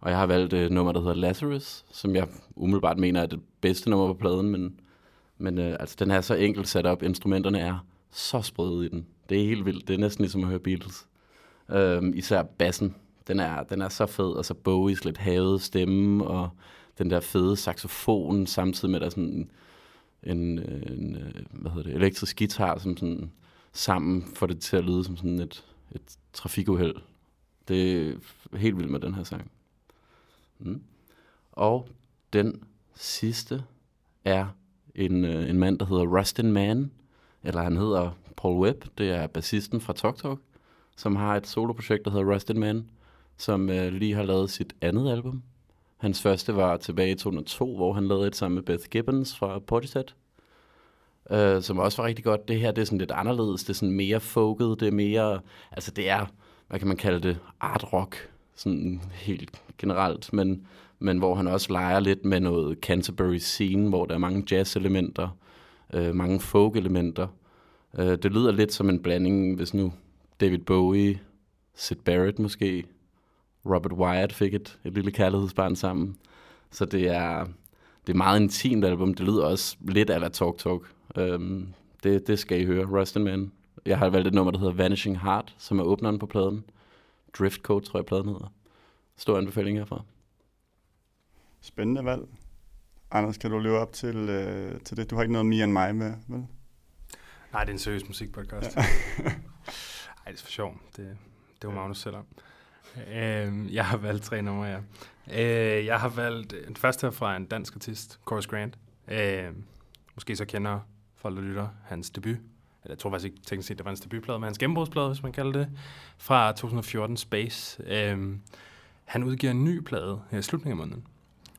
Og jeg har valgt et nummer, der hedder Lazarus, som jeg umiddelbart mener er det bedste nummer på pladen, men altså, den er så enkelt sat op. Instrumenterne er så sprøde i den. Det er helt vildt. Det er næsten ligesom at høre Beatles. Især bassen. Den er så fed. Og så Bowies lidt havede stemme, og den der fede saxofon, samtidig med der sådan en elektrisk guitar, som sådan sammen får det til at lyde som sådan et trafikuheld. Det er helt vildt med den her sang. Mm. Og den sidste er en mand, der hedder Rustin Man, eller han hedder Paul Webb, det er bassisten fra Talk Talk, som har et soloprojekt, der hedder Rustin Man, som lige har lavet sit andet album. Hans første var tilbage i 2002, hvor han lavede et sammen med Beth Gibbons fra Portishead, som også var rigtig godt. Det her, det er sådan lidt anderledes, det er sådan mere folket, det er mere, altså det er, hvad kan man kalde det, art rock, sådan helt generelt, men hvor han også leger lidt med noget Canterbury scene, hvor der er mange jazz-elementer, mange folk-elementer. Det lyder lidt som en blanding, hvis nu David Bowie, Syd Barrett måske, Robert Wyatt fik et lille kærlighedsbarn sammen. Så det er meget intimt album. Det lyder også lidt a la Talk Talk. Det skal I høre. Rustin Man. Jeg har valgt et nummer, der hedder Vanishing Heart, som er åbneren på pladen. Drift Code, tror jeg, pladen hedder. Stor anbefaling herfra. Spændende valg. Anders, kan du leve op til, til det? Du har ikke noget Me and My med, vel? Nej, det er en seriøs musikpodcast. Ja. Ej, det er for sjovt. Det var Magnus selv om. Jeg har valgt 3 numre, ja. Jeg har valgt den første her fra en dansk artist, Chorus Grant. Måske så kender folk, der lytter, hans debut. Eller jeg tror faktisk ikke teknisk set, det var hans debutplade, men hans gennembrudsplade, hvis man kalder det. Fra 2014, Space. Han udgiver en ny plade her i slutningen af måneden.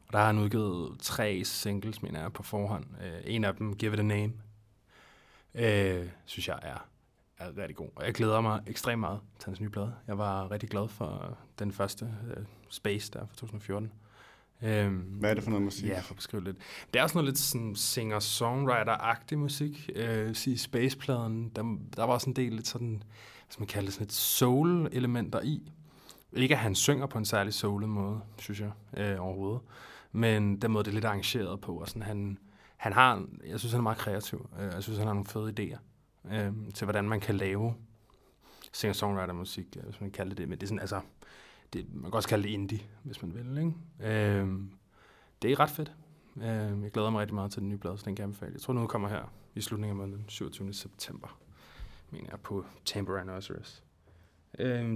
Og der har han udgivet 3 singles, mener jeg, på forhånd. En af dem, Give It A Name, synes jeg er rigtig god. Og jeg glæder mig ekstremt meget til hans nye plade. Jeg var rigtig glad for den første, Space, der fra 2014. Hvad er det for noget musik? Ja, for at beskrive lidt. Det er også noget lidt sådan singer-songwriter-agtig musik. Sige Space-pladen, der var også en del lidt sådan, hvis man kalder det sådan lidt soul-elementer i. Ikke at han synger på en særlig soulet måde, synes jeg, overhovedet. Men den måde, det er lidt arrangeret på. Og sådan, han har, jeg synes, han er meget kreativ. Jeg synes, han har nogle fede idéer til, hvordan man kan lave singer-songwriter-musik, hvis man kalder det. Men det er sådan, altså, man kan også kalde det indie, hvis man vil, ikke? Det er ret fedt. Jeg glæder mig rigtig meget til den nye plade, så den kan jeg anbefale. Jeg tror, den udkommer her i slutningen af måneden, 27. september, mener jeg, på Tamper Anniversaries.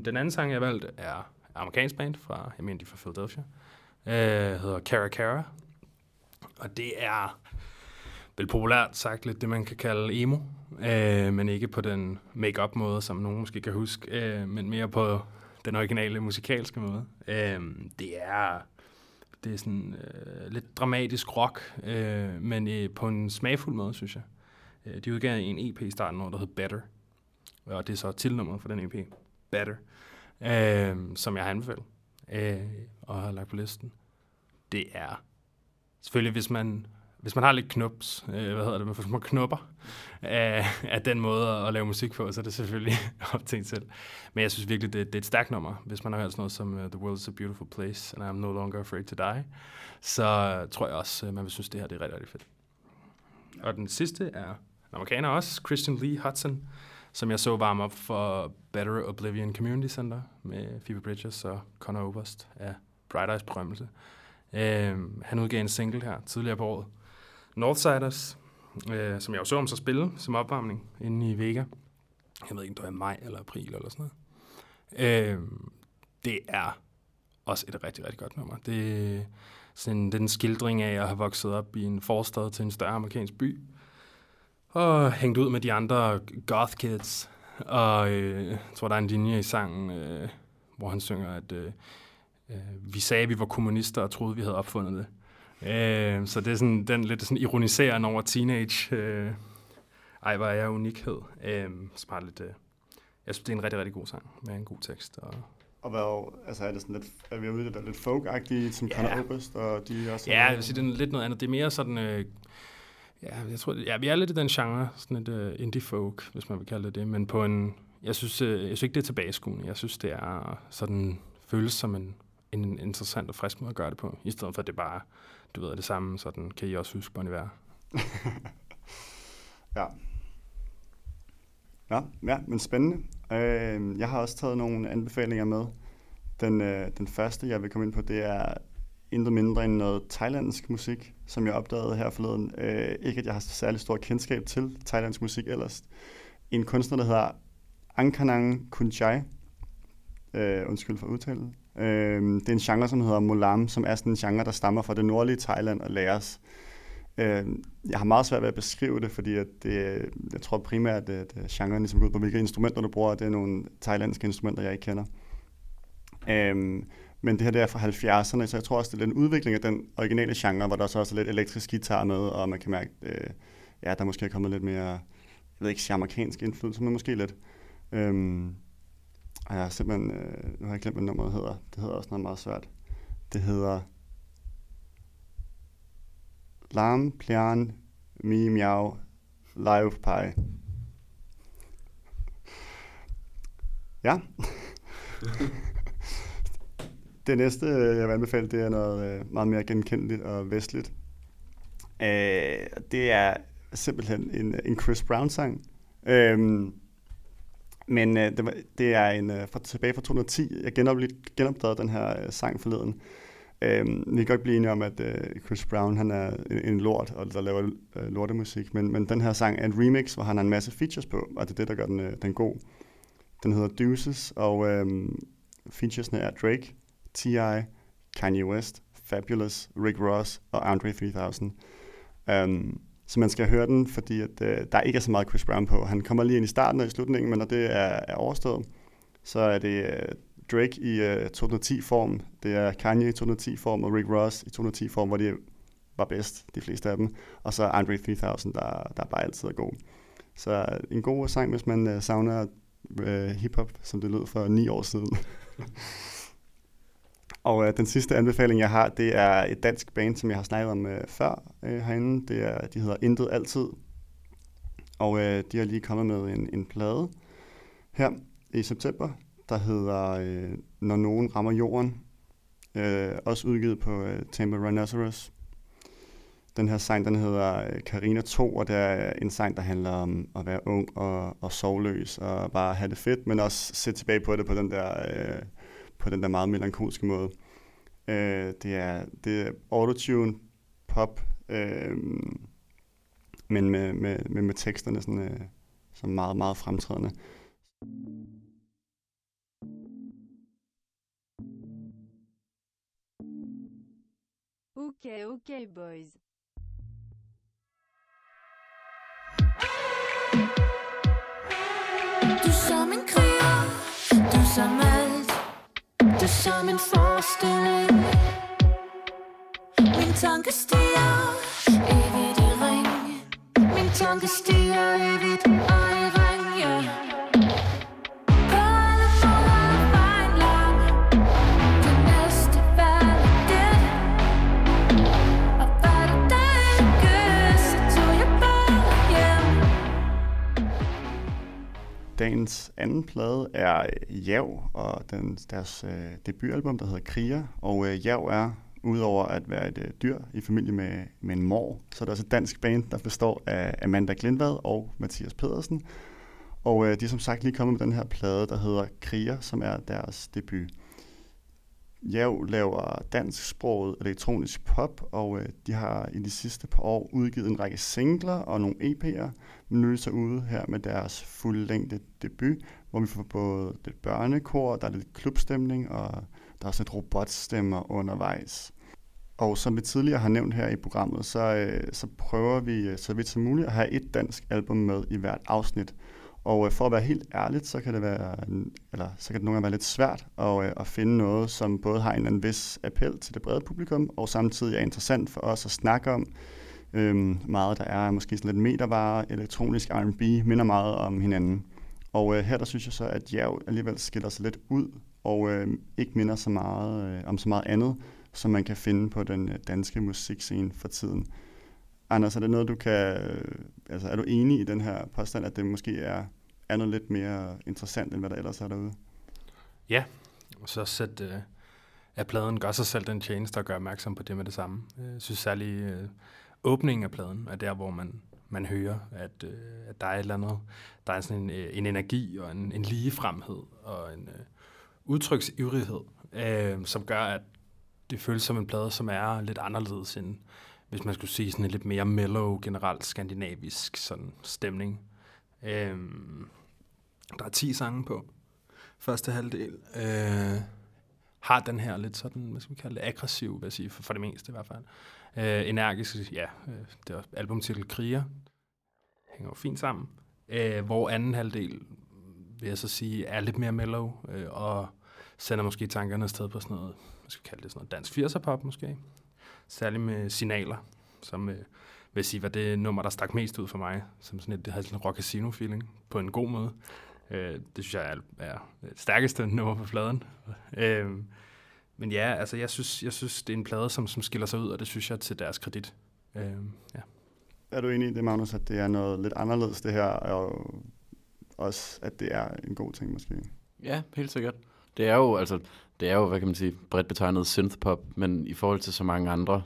Den anden sang, jeg har valgt, er amerikansk band fra, jeg mener, de fra Philadelphia. Hedder Cara Cara. Og det er vel populært sagt lidt det, man kan kalde emo. Men ikke på den make-up måde, som nogen måske kan huske, men mere på den originale musikalske måde. Det er sådan lidt dramatisk rock, men på en smagfuld måde, synes jeg. De udgav en EP i starten, der hed Better. Og det er så tilnummeret for den EP, Better, som jeg har anbefalet og har lagt på listen. Det er selvfølgelig, hvis man har lidt knups, man får små knupper af den måde at lave musik på, så er det selvfølgelig optænkt selv. Men jeg synes virkelig, det er et stærkt nummer. Hvis man har hørt sådan noget som The World is a Beautiful Place, and I'm No Longer Afraid to Die, så tror jeg også, man vil synes, det her det er rigtig, rigtig fedt. Og den sidste er en amerikaner også, Christian Lee Hudson, som jeg så varme op for Better Oblivion Community Center med Phoebe Bridgers og Conor Oberst af Bright Eyes berømmelse. Han udgav en single her tidligere på året, Northsiders, som jeg jo så om så spille som opvarmning inde i Vega. Jeg ved ikke, om det var i maj eller april eller sådan noget. Det er også et rigtig, rigtig godt nummer. Det er en skildring af at have vokset op i en forstad til en større amerikansk by, og hængt ud med de andre goth kids. Og jeg tror, der er en linje i sangen, hvor han synger, at vi sagde, vi var kommunister og troede, vi havde opfundet det. Så det er sådan den lidt sådan ironiserende over teenage. Hvor er jeg unikhed. Jeg synes, det er en rigtig, rigtig god sang med en god tekst. Og hvad, altså er det sådan lidt, er vi ude i det der lidt folk-agtige, som Conor Oberst, og de også... Ja, jeg vil sige, det er lidt noget andet. Det er mere sådan... jeg tror, vi er lidt i den genre, sådan et indie-folk, hvis man vil kalde det det, men på en... Jeg synes ikke, det er tilbageskuende. Jeg synes, det er sådan... Føles som en interessant og frisk måde at gøre det på, i stedet for, at det bare, du ved, det samme, sådan kan I også huske, hvordan I var. Ja, men spændende. Jeg har også taget nogle anbefalinger med. Den første, jeg vil komme ind på, det er intet mindre end noget thailandsk musik, som jeg opdagede her forleden. Ikke, at jeg har særlig stor kendskab til thailandsk musik ellers. En kunstner, der hedder Angkanang Kunchai. Undskyld for udtalen. Det er en genre, som hedder Molam, som er sådan en genre, der stammer fra det nordlige Thailand og Laos. Jeg har meget svært ved at beskrive det, fordi at det, jeg tror primært, at genren ligesom går ud på, hvilke instrumenter du bruger, det er nogle thailandske instrumenter, jeg ikke kender. Men det her det er fra 70'erne, så jeg tror også, det er en udvikling af den originale genre, hvor der så også er lidt elektrisk guitar med, og man kan mærke, at der måske er kommet lidt mere, jeg ved ikke, jamaicansk indflydelse, men måske lidt. Og jeg har simpelthen, nu har jeg glemt, hvad nummeret hedder. Det hedder også noget meget svært. Det hedder Lam Plian Mi Miao Live Pie. Ja. Det næste, jeg vil anbefale, det er noget meget mere genkendeligt og vestligt. Det er simpelthen en Chris Brown-sang. Men det er en tilbage fra 2010. Jeg genopdagede den her sang forleden. Vi kan godt blive enige om, at Chris Brown han er en lort, og der laver lortemusik, men den her sang er en remix, hvor han har en masse features på, og det er det, der gør den god. Den hedder Deuces, og featuresne er Drake, T.I., Kanye West, Fabulous, Rick Ross og Andre 3000. Så man skal høre den, fordi at, der ikke er så meget Chris Brown på. Han kommer lige ind i starten og i slutningen, men når det er overstået, så er det Drake i 2010-form, det er Kanye i 2010-form og Rick Ross i 2010-form, hvor de var bedst, de fleste af dem. Og så Andre 3000, der bare altid er god. Så en god sang, hvis man savner hiphop, som det lød for 9 år siden. Og den sidste anbefaling, jeg har, det er et dansk band, som jeg har snakket om før herinde. De hedder Intet Altid. Og de har lige kommet med en plade her i september, der hedder Når Nogen Rammer Jorden. Også udgivet på Temple Rhinoceros. Den her sang, den hedder Karina 2, og det er en sang, der handler om at være ung og sovløs og bare have det fedt, men også se tilbage på det på den der... på den der meget melankolske måde. Det er autotune pop, men med teksterne sådan, som meget, meget fremtrædende. Okay, okay, boys. Du som en kriger, du som alt. Du som en forestilling. Min tanke stiger evigt i ring. Min tanke stiger evigt i ring, ja. Dagens anden plade er Jævns og deres debutalbum, der hedder Kriger. Og Jævns er, udover at være et dyr i familie med en mor, så er der også et dansk band, der består af Amanda Glindvad og Mathias Pedersen. Og de er som sagt lige kommet med den her plade, der hedder Kriger, som er deres debut. Jævns laver dansksproget elektronisk pop, og de har i de sidste par år udgivet en række singler og nogle EP'er, men nu er de så ude her med deres fuldlængde debut, hvor vi får både lidt børnekor, der er lidt klubstemning, og der er også lidt robotstemmer undervejs. Og som vi tidligere har nævnt her i programmet, så prøver vi så vidt som muligt at have et dansk album med i hvert afsnit. Og for at være helt ærligt, så kan det nogle gange være lidt svært at finde noget, som både har en vis appel til det brede publikum, og samtidig er interessant for os at snakke om. Meget der er måske sådan lidt metervare, elektronisk R&B, minder meget om hinanden. Og her der synes jeg så, at jeg alligevel skiller sig lidt ud, og ikke minder så meget om så meget andet, som man kan finde på den danske musikscene for tiden. Anders, er det noget, du kan... Altså, er du enig i den her påstand, at det måske er noget lidt mere interessant, end hvad der ellers er derude? Ja, og så at pladen gør sig selv den tjeneste og gør opmærksom på det med det samme. Jeg synes særlig, åbningen af pladen er der, hvor man hører, at der er et eller andet... Der er sådan en energi og en ligefremhed og en udtryktsivrighed, som gør, at det føles som en plade, som er lidt anderledes end... hvis man skulle sige sådan en lidt mere mellow, generelt skandinavisk sådan stemning. Der er 10 sange på første halvdel. Har den her lidt sådan, hvad skal vi kalde det, aggressiv, vil jeg sige, for det meste i hvert fald. Energisk, ja, det er albumtitel Kriger. Hænger jo fint sammen. Hvor anden halvdel, vil jeg så sige, er lidt mere mellow, og sender måske tankerne afsted på sådan noget, hvad skal vi kalde det, sådan noget dansk 80'er pop måske. Særligt med Signaler, som vil sige, var det nummer, der stak mest ud for mig. Som sådan et, det havde sådan en rock casino-feeling på en god måde. Det synes jeg er det stærkeste nummer på pladen. Men ja, altså jeg synes, det er en plade, som skiller sig ud, og det synes jeg til deres kredit. Ja. Er du enig i det, Magnus, at det er noget lidt anderledes det her, og også at det er en god ting måske? Ja, helt sikkert. Det er jo, hvad kan man sige, bredt betegnet synthpop, men i forhold til så mange andre,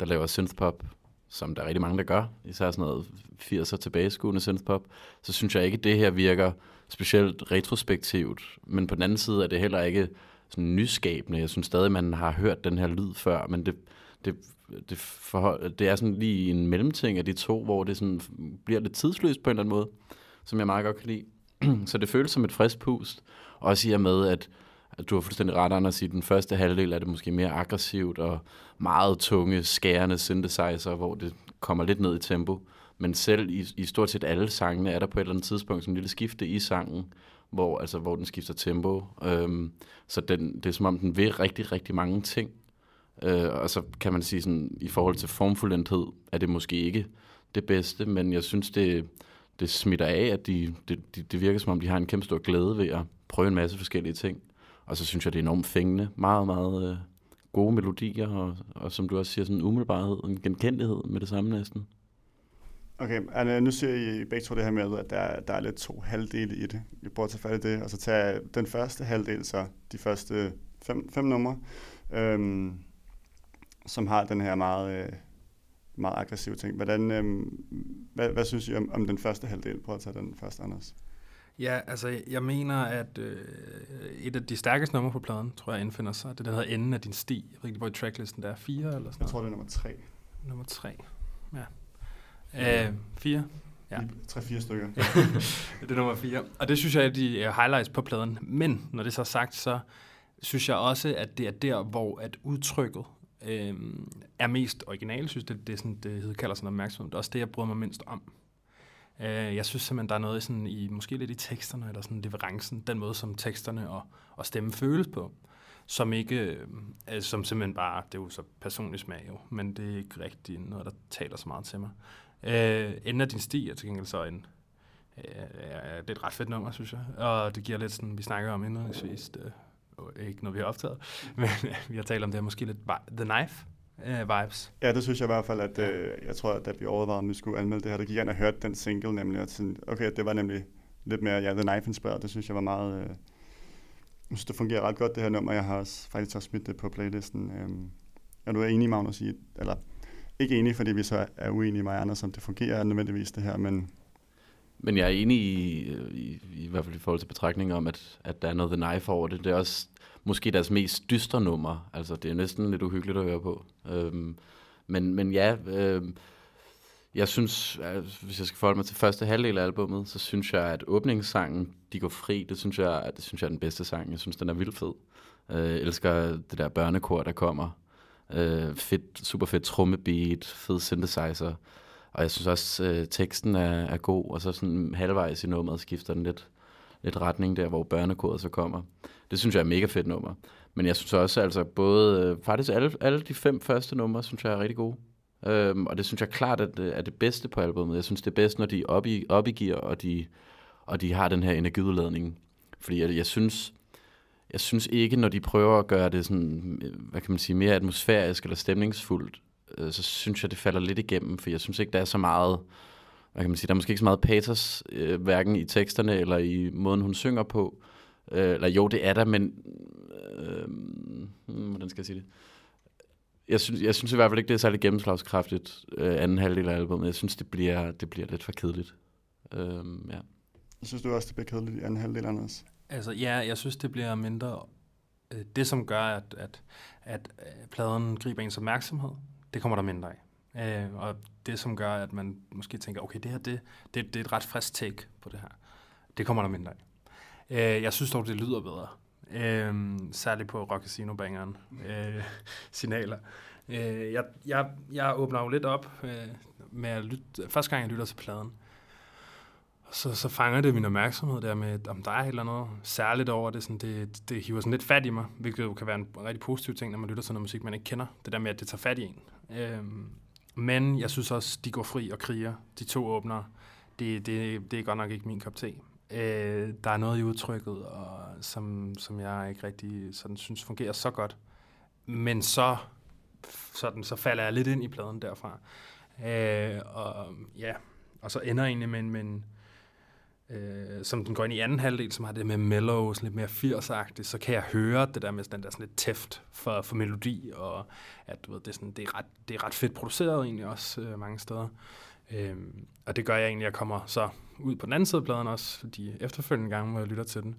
der laver synthpop, som der er rigtig mange, der gør, især sådan noget 80'er tilbageskuende synthpop, så synes jeg ikke, at det her virker specielt retrospektivt. Men på den anden side er det heller ikke sådan nyskabende. Jeg synes stadig, man har hørt den her lyd før, men det er sådan lige en mellemting af de to, hvor det sådan bliver lidt tidsløst på en eller anden måde, som jeg meget godt kan lide. Så det føles som et frisk pust, også i og med, at du har fuldstændig ret, Anders, i den første halvdel er det måske mere aggressivt og meget tunge, skærende synthesizer, hvor det kommer lidt ned i tempo. Men selv i stort set alle sangene er der på et eller andet tidspunkt sådan en lille skifte i sangen, hvor den skifter tempo. Så det er som om, den vil rigtig, rigtig mange ting. Og så kan man sige, sådan, i forhold til formfuldendhed er det måske ikke det bedste, men jeg synes, det smitter af, at det virker som om, de har en kæmpe stor glæde ved at prøve en masse forskellige ting. Og så synes jeg, det er enormt fængende. Meget, meget gode melodier, og som du også siger, sådan en umiddelbarhed, en genkendelighed med det samme næsten. Okay, Anna, nu siger I begge to det her med, at der er lidt to halvdele i det. Vi prøver at tage fat i det, og så tage den første halvdel, så de første fem numre, som har den her meget, meget aggressive ting. Hvad synes I om den første halvdel? Prøv at tage den første, Anders. Ja, altså jeg mener, at et af de stærkeste numre på pladen, tror jeg, indfinder sig. Det der hedder Enden af din sti. Jeg ved ikke, hvor i tracklisten der er 4 eller sådan noget. Jeg tror, det er nummer 3. Nummer 3, ja. 4? Ja. 3-4 stykker. Det er nummer 4. Og det synes jeg er de highlights på pladen. Men når det så er sagt, så synes jeg også, at det er der, hvor at udtrykket er mest original. Synes det er sådan, det kalder sådan opmærksomhed. Det er også det, jeg bryder mig mindst om. Jeg synes simpelthen, der er noget sådan i måske lidt i teksterne, eller sådan leverancen, den måde, som teksterne og stemmen føles på, som ikke, som simpelthen bare, det er jo så personlig smag jo, men det er ikke rigtig noget, der taler så meget til mig. Enden af din sti er til gengæld så en, det er et ret fedt nummer, synes jeg, og det giver lidt sådan, vi snakker om indledningsvis, ikke noget, vi har optaget, men vi har talt om det her, måske lidt The Knife. Vibes. Ja, det synes jeg i hvert fald, at jeg tror, at da vi overvejede, om vi skulle anmelde det her, der gik jeg ind og hørte den single nemlig, og tænkte, okay, det var nemlig lidt mere, ja, The Knife inspireret, det synes jeg var meget, jeg synes, det fungerer ret godt, det her nummer, jeg har også faktisk smidt det på playlisten. Er du enig, Magnus, i, eller ikke enig, fordi vi så er uenige, mig og Anders, om det fungerer nødvendigvis det her, men jeg er enig i hvert fald i forhold til betragtningen om, at der er noget The Knife over det. Det er også måske deres mest dystre nummer. Altså, det er næsten lidt uhyggeligt at høre på. Jeg synes, hvis jeg skal forholde mig til første halvdel af albummet, så synes jeg, at åbningssangen, De går fri, det synes jeg er den bedste sang. Jeg synes, den er vildt fed. Jeg elsker det der børnekor, der kommer. Super fedt trommebeat, fed synthesizer. Og jeg synes også, teksten er god, og så sådan halvvejs i nummeret skifter den lidt retning der, hvor børnekoret så kommer. Det synes jeg er et mega fedt nummer. Men jeg synes også, altså både, faktisk alle de 5 første numre, synes jeg er rigtig gode. Og det synes jeg klart er det bedste på albumet. Jeg synes, det er bedst, når de er op i gear, og de har den her energiudladning. Fordi jeg synes ikke, når de prøver at gøre det sådan, hvad kan man sige, mere atmosfærisk eller stemningsfuldt, så synes jeg, det falder lidt igennem, for jeg synes ikke, der er så meget, hvad kan man sige, der er måske ikke så meget pathos, hverken i teksterne eller i måden, hun synger på. Eller jo, det er der, men hvordan skal jeg sige det? Jeg synes i hvert fald ikke, det er særlig gennemslagskraftigt, anden halvdel af albumet. Jeg synes, det bliver lidt for kedeligt. Ja. Jeg synes du også, det bliver kedeligt i anden halvdel, Anders? Altså ja, jeg synes, det bliver mindre. Det, som gør, at pladen griber ens opmærksomhed, det kommer der mindre af. Og det, som gør, at man måske tænker, okay, det her, det er et ret frisk take på det her. Det kommer der mindre af. Jeg synes dog, det lyder bedre. Særligt på Rock Casino-bangeren. Signaler. Jeg åbner jo lidt op med at lytte. Første gang, jeg lytter til pladen, så fanger det min opmærksomhed der med, om der er et eller andet særligt over det. Sådan, det hiver sådan lidt fat i mig, hvilket jo kan være en rigtig positiv ting, når man lytter til noget musik, man ikke kender. Det der med, at det tager fat i en. Men jeg synes også, de går fri og kriger. De to åbnere. Det er godt nok ikke min kop te. Der er noget i udtrykket, og som jeg ikke rigtig sådan synes fungerer så godt. Men så falder jeg lidt ind i pladen derfra. Og så ender jeg egentlig med en som den går ind i anden halvdel, som har det med mellow, sådan lidt mere 80'agtigt, så kan jeg høre det der med sådan, den der sådan lidt tæft for melodi, og at, du ved, det, er sådan, det er ret fedt produceret egentlig også mange steder. Og det gør jeg egentlig, jeg kommer så ud på den anden side af pladen også, de efterfølgende gange, hvor jeg lytter til den,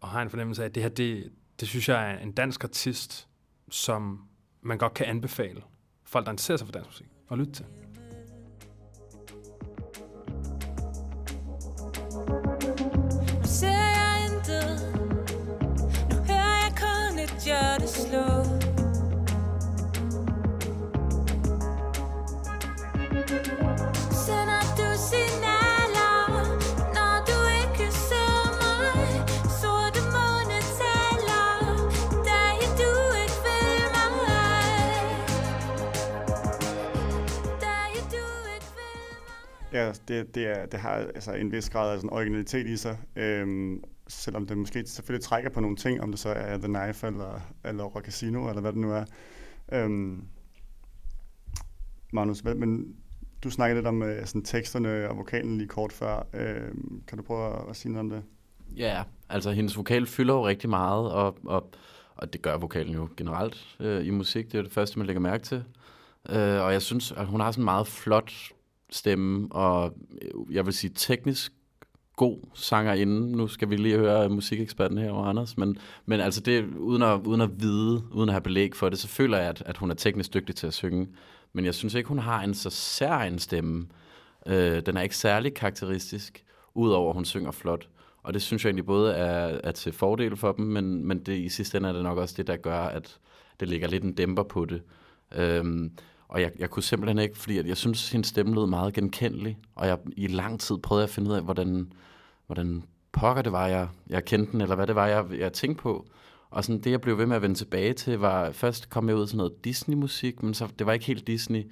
og har en fornemmelse af, at det her, det synes jeg er en dansk artist, som man godt kan anbefale folk, der interesserer sig for dansk musik, at lytte til. Ja, det har altså en vis grad af sådan originalitet i sig, selvom det måske selvfølgelig trækker på nogle ting, om det så er The Knife eller Rock Casino, eller hvad det nu er. Magnus, men du snakkede lidt om sådan teksterne og vokalen lige kort før. Kan du prøve at sige noget om det? Ja, altså hendes vokal fylder jo rigtig meget, og det gør vokalen jo generelt i musik. Det er det første, man lægger mærke til. Og jeg synes, at hun har sådan meget flot stemme, og jeg vil sige teknisk god sangerinde. Nu skal vi lige høre musikeksperten her og Anders, men altså det, uden at have belæg for det, så føler jeg, at hun er teknisk dygtig til at synge, men jeg synes ikke, hun har en så særlig stemme. Den er ikke særlig karakteristisk, udover at hun synger flot, og det synes jeg egentlig både er til fordel for dem, men det, i sidste ende er det nok også det, der gør, at det ligger lidt en dæmper på det. Og jeg kunne simpelthen ikke, fordi jeg synes, hendes stemme lød meget genkendelig, og jeg i lang tid prøvede at finde ud af, hvordan pokker det var, jeg kendte den, eller hvad det var, jeg tænkte på. Og sådan det, jeg blev ved med at vende tilbage til, var først kom jeg ud til noget Disney-musik, men så det var ikke helt Disney.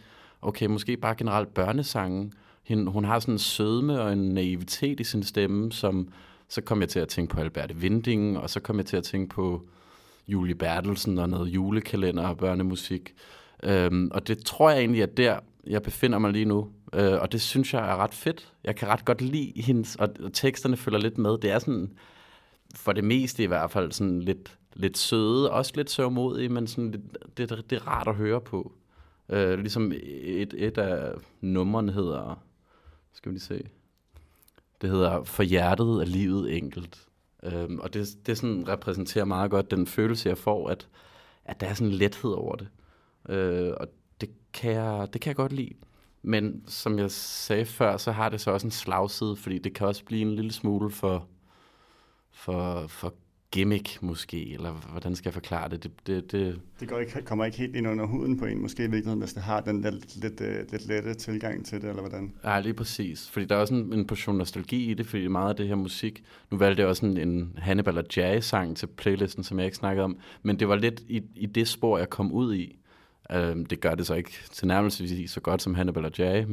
Okay, måske bare generelt børnesange. Hun har sådan en sødme og en naivitet i sin stemme, som så kom jeg til at tænke på Alberte Windingen, og så kom jeg til at tænke på Julie Bertelsen og noget julekalender og børnemusik. Og det tror jeg egentlig er der, jeg befinder mig lige nu, og det synes jeg er ret fedt. Jeg kan ret godt lide hendes, og teksterne følger lidt med. Det er sådan, for det meste i hvert fald, sådan lidt søde, også lidt sørgmodige, men sådan lidt, det er rart at høre på. Ligesom et af numrene hedder, skal vi lige se, det hedder For hjertet er livet enkelt. Og det sådan repræsenterer meget godt den følelse, jeg får, at der er sådan en lethed over det. Og det kan jeg godt lide. Men som jeg sagde før, så har det så også en slagside, fordi det kan også blive en lille smule for gimmick måske, eller hvordan skal jeg forklare det? Det kommer ikke helt ind under huden på en, måske i virkeligheden, hvis det har den der lidt lette tilgang til det, eller hvordan? Ja, lige præcis. Fordi der er også en portion nostalgi i det, fordi meget af det her musik, nu valgte jeg også en Hannibal Jay-sang til playlisten, som jeg ikke snakkede om, men det var lidt i det spor, jeg kom ud i. Det gør det så ikke tilnærmelsesvis så godt som Hannibal og Jay,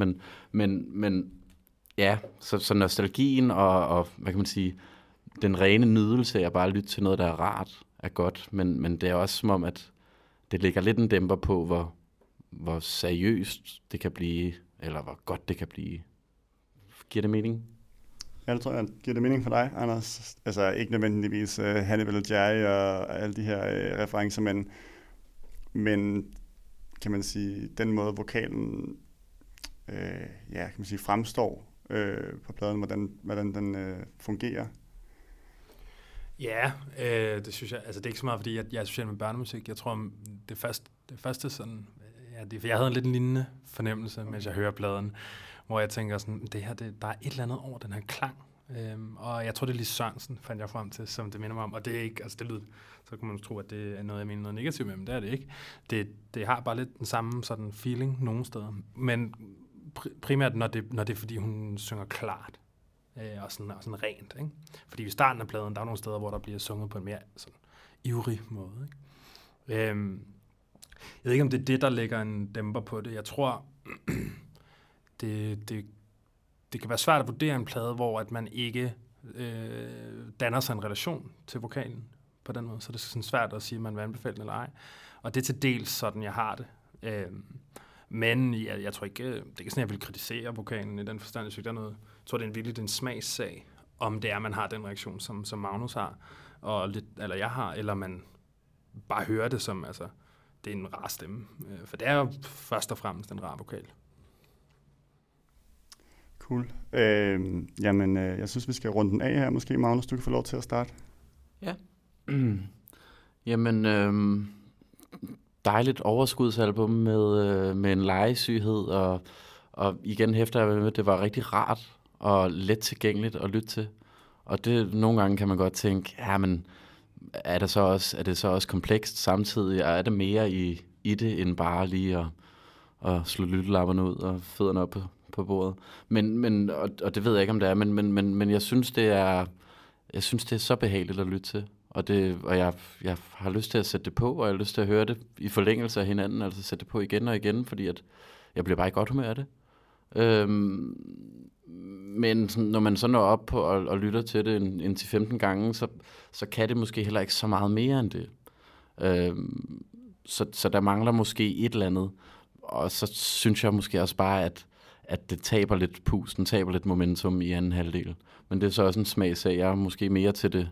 men ja, så nostalgien og hvad kan man sige, den rene nydelse af at bare lytte til noget, der er rart, er godt, men det er også som om, at det ligger lidt en dæmper på, hvor seriøst det kan blive, eller hvor godt det kan blive. Giver det mening? Ja, det tror jeg. Giver det mening for dig, Anders? Altså ikke nødvendigvis Hannibal og Jay og alle de her referencer, men kan man sige, den måde vokalen kan man sige, fremstår på pladen, hvordan den fungerer? Ja, det synes jeg, altså det er ikke så meget, fordi jeg associerer med børnemusik. Jeg tror, det første sådan, ja, jeg havde lidt en lignende fornemmelse, mens jeg hører pladen, hvor jeg tænker sådan, det her, der er et eller andet over den her klang. Og jeg tror, det er Lis Sørensen, fandt jeg frem til, som det minder mig om. Og det er ikke, altså det lyder, så kan man tro, at det er noget, jeg mener noget negativt med, men det er det ikke. Det har bare lidt den samme sådan feeling nogle steder. Men primært, når det er, fordi hun synger klart og sådan rent. Ikke? Fordi i starten af pladen, der er nogle steder, hvor der bliver sunget på en mere sådan ivrig måde. Ikke? Jeg ved ikke, om det er det, der lægger en dæmper på det. Jeg tror, det kan være svært at vurdere en plade, hvor at man ikke danner sig en relation til vokalen på den måde. Så det er sådan svært at sige, om man vil anbefale den eller ej. Og det er til dels sådan, jeg har det. Men jeg tror ikke, det er ikke sådan, jeg vil kritisere vokalen i den forstand. Jeg synes, jeg tror, det er virkelig en smagssag, om det er, man har den reaktion, som Magnus har, og lidt, eller jeg har, eller man bare hører det som, altså, det er en rar stemme. For det er jo først og fremmest en rar vokal. Cool. Jamen, jeg synes, vi skal runde den af her. Måske, Magnus, du kan få lov til at starte. Ja. Jamen, dejligt overskudsalbum med en legesyghed, og igen hæfter jeg med, at det var rigtig rart og let tilgængeligt at lytte til. Og det, nogle gange kan man godt tænke, ja, men er det så også komplekst samtidig, og er det mere i det, end bare lige at slå lyttelapperne ud og fødderne op på bordet. Men, og det ved jeg ikke, om det er, men jeg synes, det er så behageligt at lytte til. Og jeg har lyst til at sætte det på, og jeg har lyst til at høre det i forlængelse af hinanden, altså sætte det på igen og igen, fordi at jeg bliver bare i godt humør af det. Men når man så når op på og lytter til det en 10-15 gange, så kan det måske heller ikke så meget mere end det. Så der mangler måske et eller andet, og så synes jeg måske også bare, at det taber lidt pusten, taber lidt momentum i anden halvdel. Men det er så også en smagsag. Jeg er måske mere til det,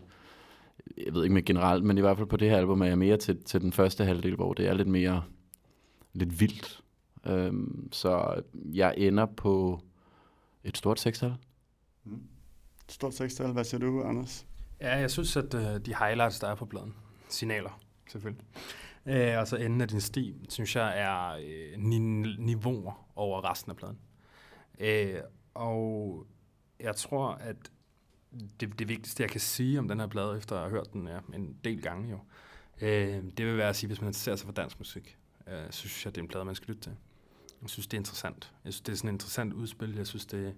jeg ved ikke med generelt, men i hvert fald på det her album er jeg mere til den første halvdel, hvor det er lidt mere, lidt vildt. Så jeg ender på et stort 6-tal. Et stort 6-tal. Hvad siger du, Anders? Ja, jeg synes, at de highlights, der er på bladen, signaler, selvfølgelig. Og så enden af din sti, synes jeg, er niveauer over resten af pladen. Og jeg tror, at det vigtigste, jeg kan sige om den her plade, efter at have hørt den en del gange jo, det vil være at sige, hvis man interesserer sig for dansk musik, så synes jeg, det er en plade, man skal lytte til. Jeg synes, det er interessant. Jeg synes, det er sådan et interessant udspil. Jeg synes, det er et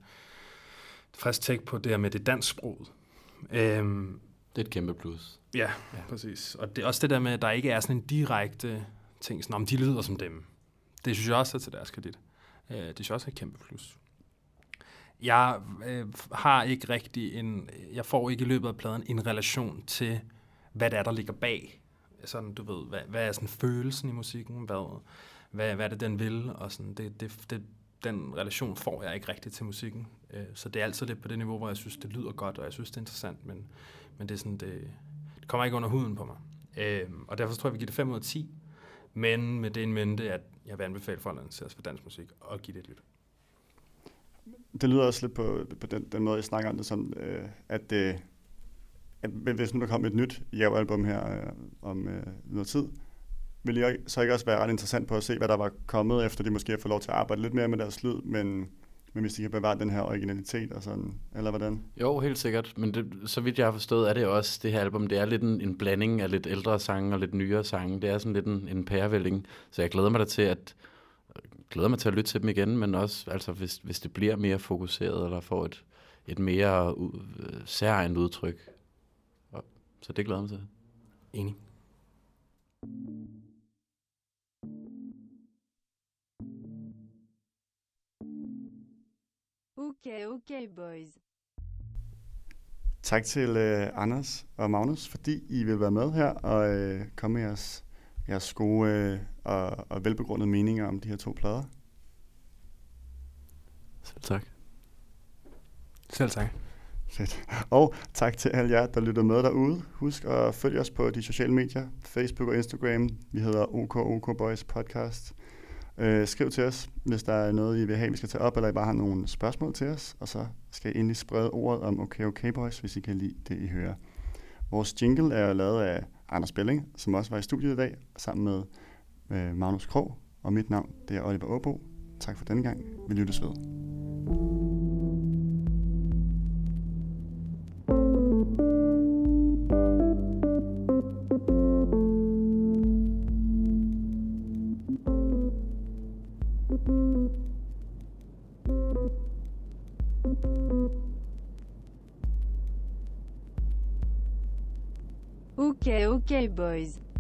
frisk take på det her med det dansksproget. Det er et kæmpe plus. Ja, præcis. Og det er også det der med, at der ikke er sådan en direkte ting, sådan om de lyder som dem. Det synes jeg også er til deres kredit. Det synes jeg også er et kæmpe plus. Jeg har ikke rigtig jeg får ikke i løbet af pladen en relation til, hvad der ligger bag. Sådan, du ved, hvad er sådan følelsen i musikken, hvad er det, den vil, og sådan, den relation får jeg ikke rigtig til musikken. Så det er altid lidt på det niveau, hvor jeg synes, det lyder godt, og jeg synes, det er interessant, men det er sådan, det kommer ikke under huden på mig. Og derfor tror jeg, vi giver det 5 ud af 10, men med det en mente, at jeg vil anbefale folk, at interesserer sig for dansk musik, og give det et lyt. Det lyder også lidt på den måde, jeg snakker om det, som at hvis nu der kom et nyt Jævns-album her om noget tid, ville jeg så ikke også være ret interessant på at se, hvad der var kommet, efter de måske har fået lov til at arbejde lidt mere med deres lyd, men hvis de kan bevare den her originalitet og sådan, eller hvordan? Jo, helt sikkert, men det, så vidt jeg har forstået, er det også det her album, det er lidt en blanding af lidt ældre sange og lidt nyere sange, det er sådan lidt en pærevælling, så jeg glæder mig da til at lytte til dem igen, men også altså, hvis det bliver mere fokuseret, eller får et mere særligt udtryk. Så det glæder mig til. Enig. Okay, boys. Tak til Anders og Magnus, fordi I vil være med her og komme med jeres gode og velbegrundede meninger om de her 2 plader. Selv tak. Selv tak. Fedt. Og tak til alle jer, der lytter med derude. Husk at følge os på de sociale medier, Facebook og Instagram. Vi hedder OK Boys Podcast. Skriv til os, hvis der er noget, I vil have, vi skal tage op, eller I bare har nogle spørgsmål til os. Og så skal I endelig sprede ordet om OK Boys, hvis I kan lide det, I hører. Vores jingle er lavet af Anders Belling, som også var i studiet i dag, sammen med Magnus Krog. Og mit navn, det er Oliver Åbo. Tak for denne gang. Vi lyttes ved. Okay, boys.